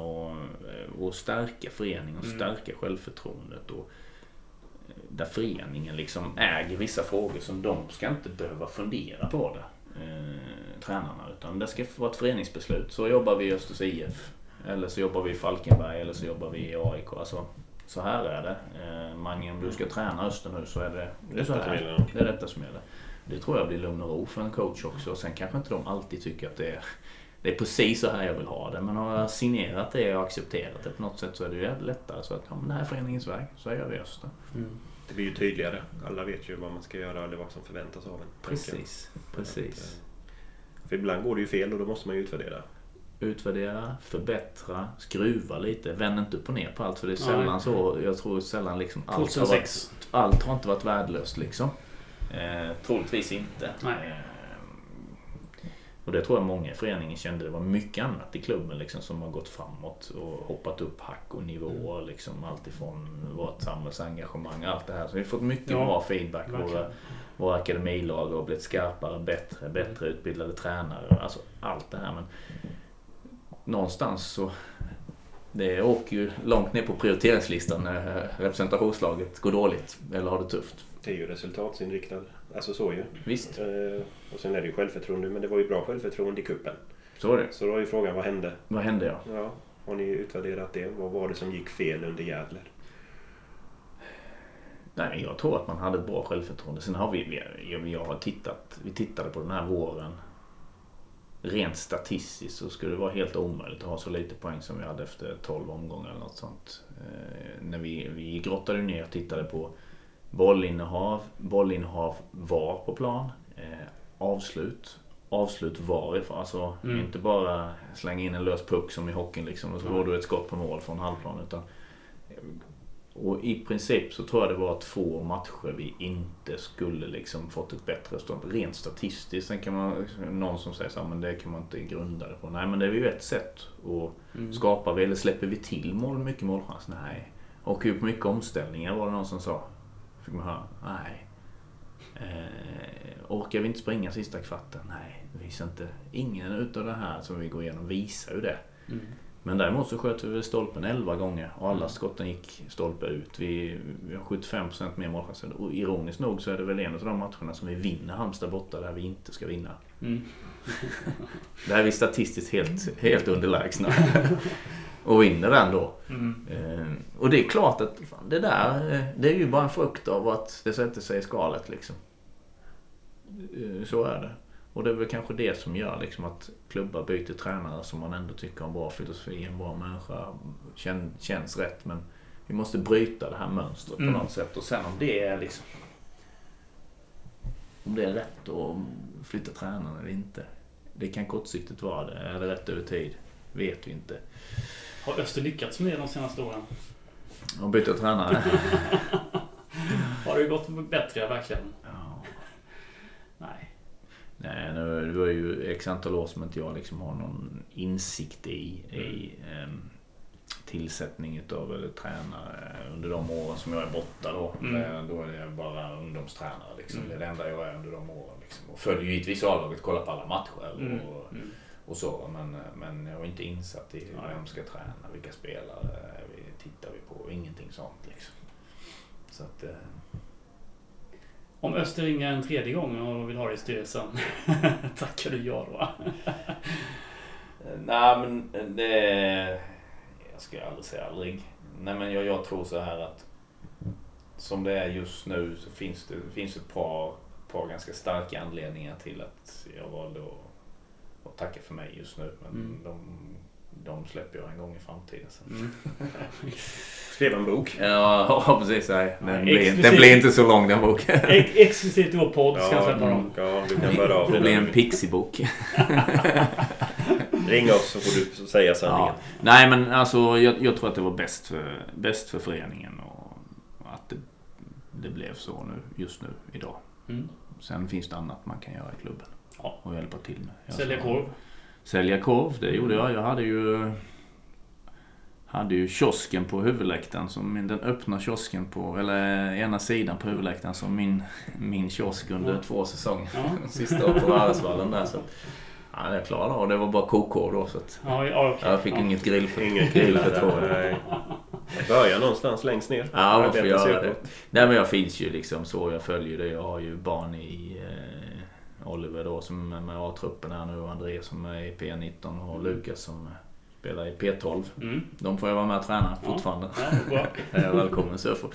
och stärka föreningen och stärka självförtroendet. Och där föreningen liksom äger vissa frågor som de ska inte behöva fundera på det, tränarna. Utan det ska vara ett föreningsbeslut. Så jobbar vi i Östers IF, eller så jobbar vi i Falkenberg, eller så jobbar vi i AIK. Alltså, så här är det. Mange, om du ska träna Öster nu så är det så här. Det är detta som gäller. Det tror jag blir lugn och ro för en coach också. Och sen kanske inte de alltid tycker att det är precis så här jag vill ha det. Men har jag signerat det och accepterat det på något sätt så är det ju lättare. Så att ja, men det här är föreningens väg. Så gör vi Öster. Det blir ju tydligare. Alla vet ju vad man ska göra eller vad som förväntas av en. Precis. För ibland går det ju fel och då måste man ju utvärdera, förbättra, skruva lite, vänd inte upp och ner på allt, för det är sällan så, jag tror sällan liksom allt har inte varit värdelöst liksom, troligtvis inte. Och det tror jag många i föreningen kände, det var mycket annat i klubben liksom, som har gått framåt och hoppat upp hack och nivåer liksom, allt ifrån vårt samhällsengagemang, allt det här, så vi har fått mycket bra feedback, våra akademilag har blivit skarpare, bättre utbildade tränare, alltså allt det här, men någonstans så det åker ju långt ner på prioriteringslistan när representationslaget går dåligt eller har det tufft. Det är ju resultatsinriktad, alltså så ju. Visst. Och sen är det ju självförtroende, men det var ju bra självförtroende i kuppen. Så det. Så då är ju frågan, vad hände? Vad hände ja? Har ni utvärderat det? Vad var det som gick fel under Gärdler? Nej, jag tror att man hade bra självförtroende. Sen har vi tittade på den här våren. Rent statistiskt så skulle det vara helt omöjligt att ha så lite poäng som vi hade efter 12 omgångar eller något sånt. När vi grottade ner och tittade på bollinnehav var på plan, avslut varifrån, alltså inte bara slänga in en lös puck som i hockeyn liksom, och så går du ett skott på mål från halvplan, utan och i princip så tror jag det var 2 matcher vi inte skulle liksom fått ett bättre resultat rent statistiskt. Sen kan man någon som säger så här, men det kan man inte grunda det på. Nej, men det är ju ett sätt att skapar vi eller släpper vi till mål, mycket målchans? Nej. Och hur mycket omställningar var det någon som sa? Fick man höra? Nej. Orkar vi inte springa sista kvarten? Nej, det visar inte. Ingen utav det här som vi går igenom visar ju det. Men däremot så sköt vi stolpen 11 gånger och alla skotten gick stolpe ut. Vi har 75% mer målchanser. Och ironiskt nog så är det väl en av de matcherna som vi vinner Halmstad borta där vi inte ska vinna. Där är vi statistiskt helt underlägsna. Och vinner den då. Och det är klart att fan, det där det är ju bara en frukt av att det sätter sig i skalet liksom. Så är det. Och det är väl kanske det som gör liksom, att klubbar byter tränare som man ändå tycker har en bra filosofi, en bra människa, känns rätt. Men vi måste bryta det här mönstret på något sätt. Och sen om det är liksom, om det är rätt att flytta tränaren eller inte. Det kan kortsiktigt vara det. Är det rätt över tid? Vet vi inte. Har Öster lyckats med de senaste åren? Och byta tränare? Har det gått bättre verkligen? Ja. Nej. Nej, nu var ju x antal år som inte jag liksom har någon insikt i tillsättning utav eller tränare under de åren som jag är borta då. Då är jag bara ungdomstränare liksom. Det är det enda jag är under de åren liksom. Och följer givetvis A-laget, kollar på alla matcher och så. Men jag är inte insatt i vem ska träna, vilka spelare tittar vi på, ingenting sånt liksom. Så att... Om Öster ringer en tredje gång och vill ha det i styrelsen, tackar du ja då? Nej, men det... Jag ska aldrig säga aldrig. Nej, men jag tror så här att som det är just nu så finns ett par ganska starka anledningar till att jag valde att tacka för mig just nu. Men de släpper jag en gång i framtiden sen. Skriva en bok. Ja, precis. Nej. Den blir inte så lång, den boken. Exklusivt i vår podd ska jag släppa dem. Ja, vi kan börja av. Det blir en pixibok. Ring oss så får du säga sanningen. Ja. Nej, men alltså jag tror att det var bäst för föreningen och att det blev så nu, just nu, idag. Mm. Sen finns det annat man kan göra i klubben och hjälpa till med. Sälja korv, det gjorde jag. Jag hade ju kiosken på huvudläktaren, den öppna kiosken på, eller ena sidan på huvudläktaren som min kiosk under 2 säsonger. Ja. Sista år på Varasvallen där, så ja, jag klarade av det. Det var bara kokor då, så att jag fick inget grillförtroende. Börja någonstans längst ner. Ja, varför jag gör det? Nej, men jag finns ju liksom så, jag följer det. Jag har ju barn i Oliver då som är med A-truppen här nu, och Andreas som är i P19 och Lukas som spelar i P12. De får ju vara med och träna fortfarande. Ja, välkommen surfer.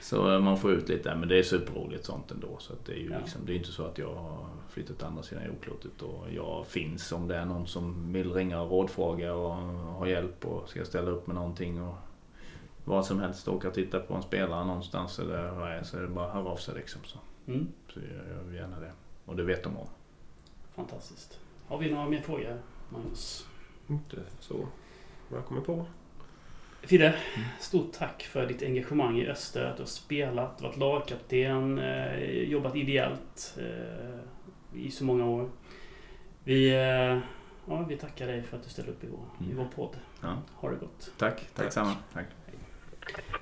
Så man får ut lite, men det är superroligt sånt ändå. Så att det är ju liksom, det är inte så att jag har flyttat till andra sidan jordklotet och jag finns om det är någon som vill ringa och rådfråga och ha hjälp och ska ställa upp med någonting och vad som helst, åka titta på en spelare någonstans eller vad är, så är det bara hör av sig liksom så. Så jag gör gärna det. Och det vet de om. Fantastiskt. Har vi några mer frågor, Magnus? Inte så. Jag kommer på. Fidde, stort tack för ditt engagemang i Öster. Att du har spelat, varit lagkapten, jobbat ideellt i så många år. Vi tackar dig för att du ställde upp i vår podd. Ja. Har det gott. Tack samma. Tack.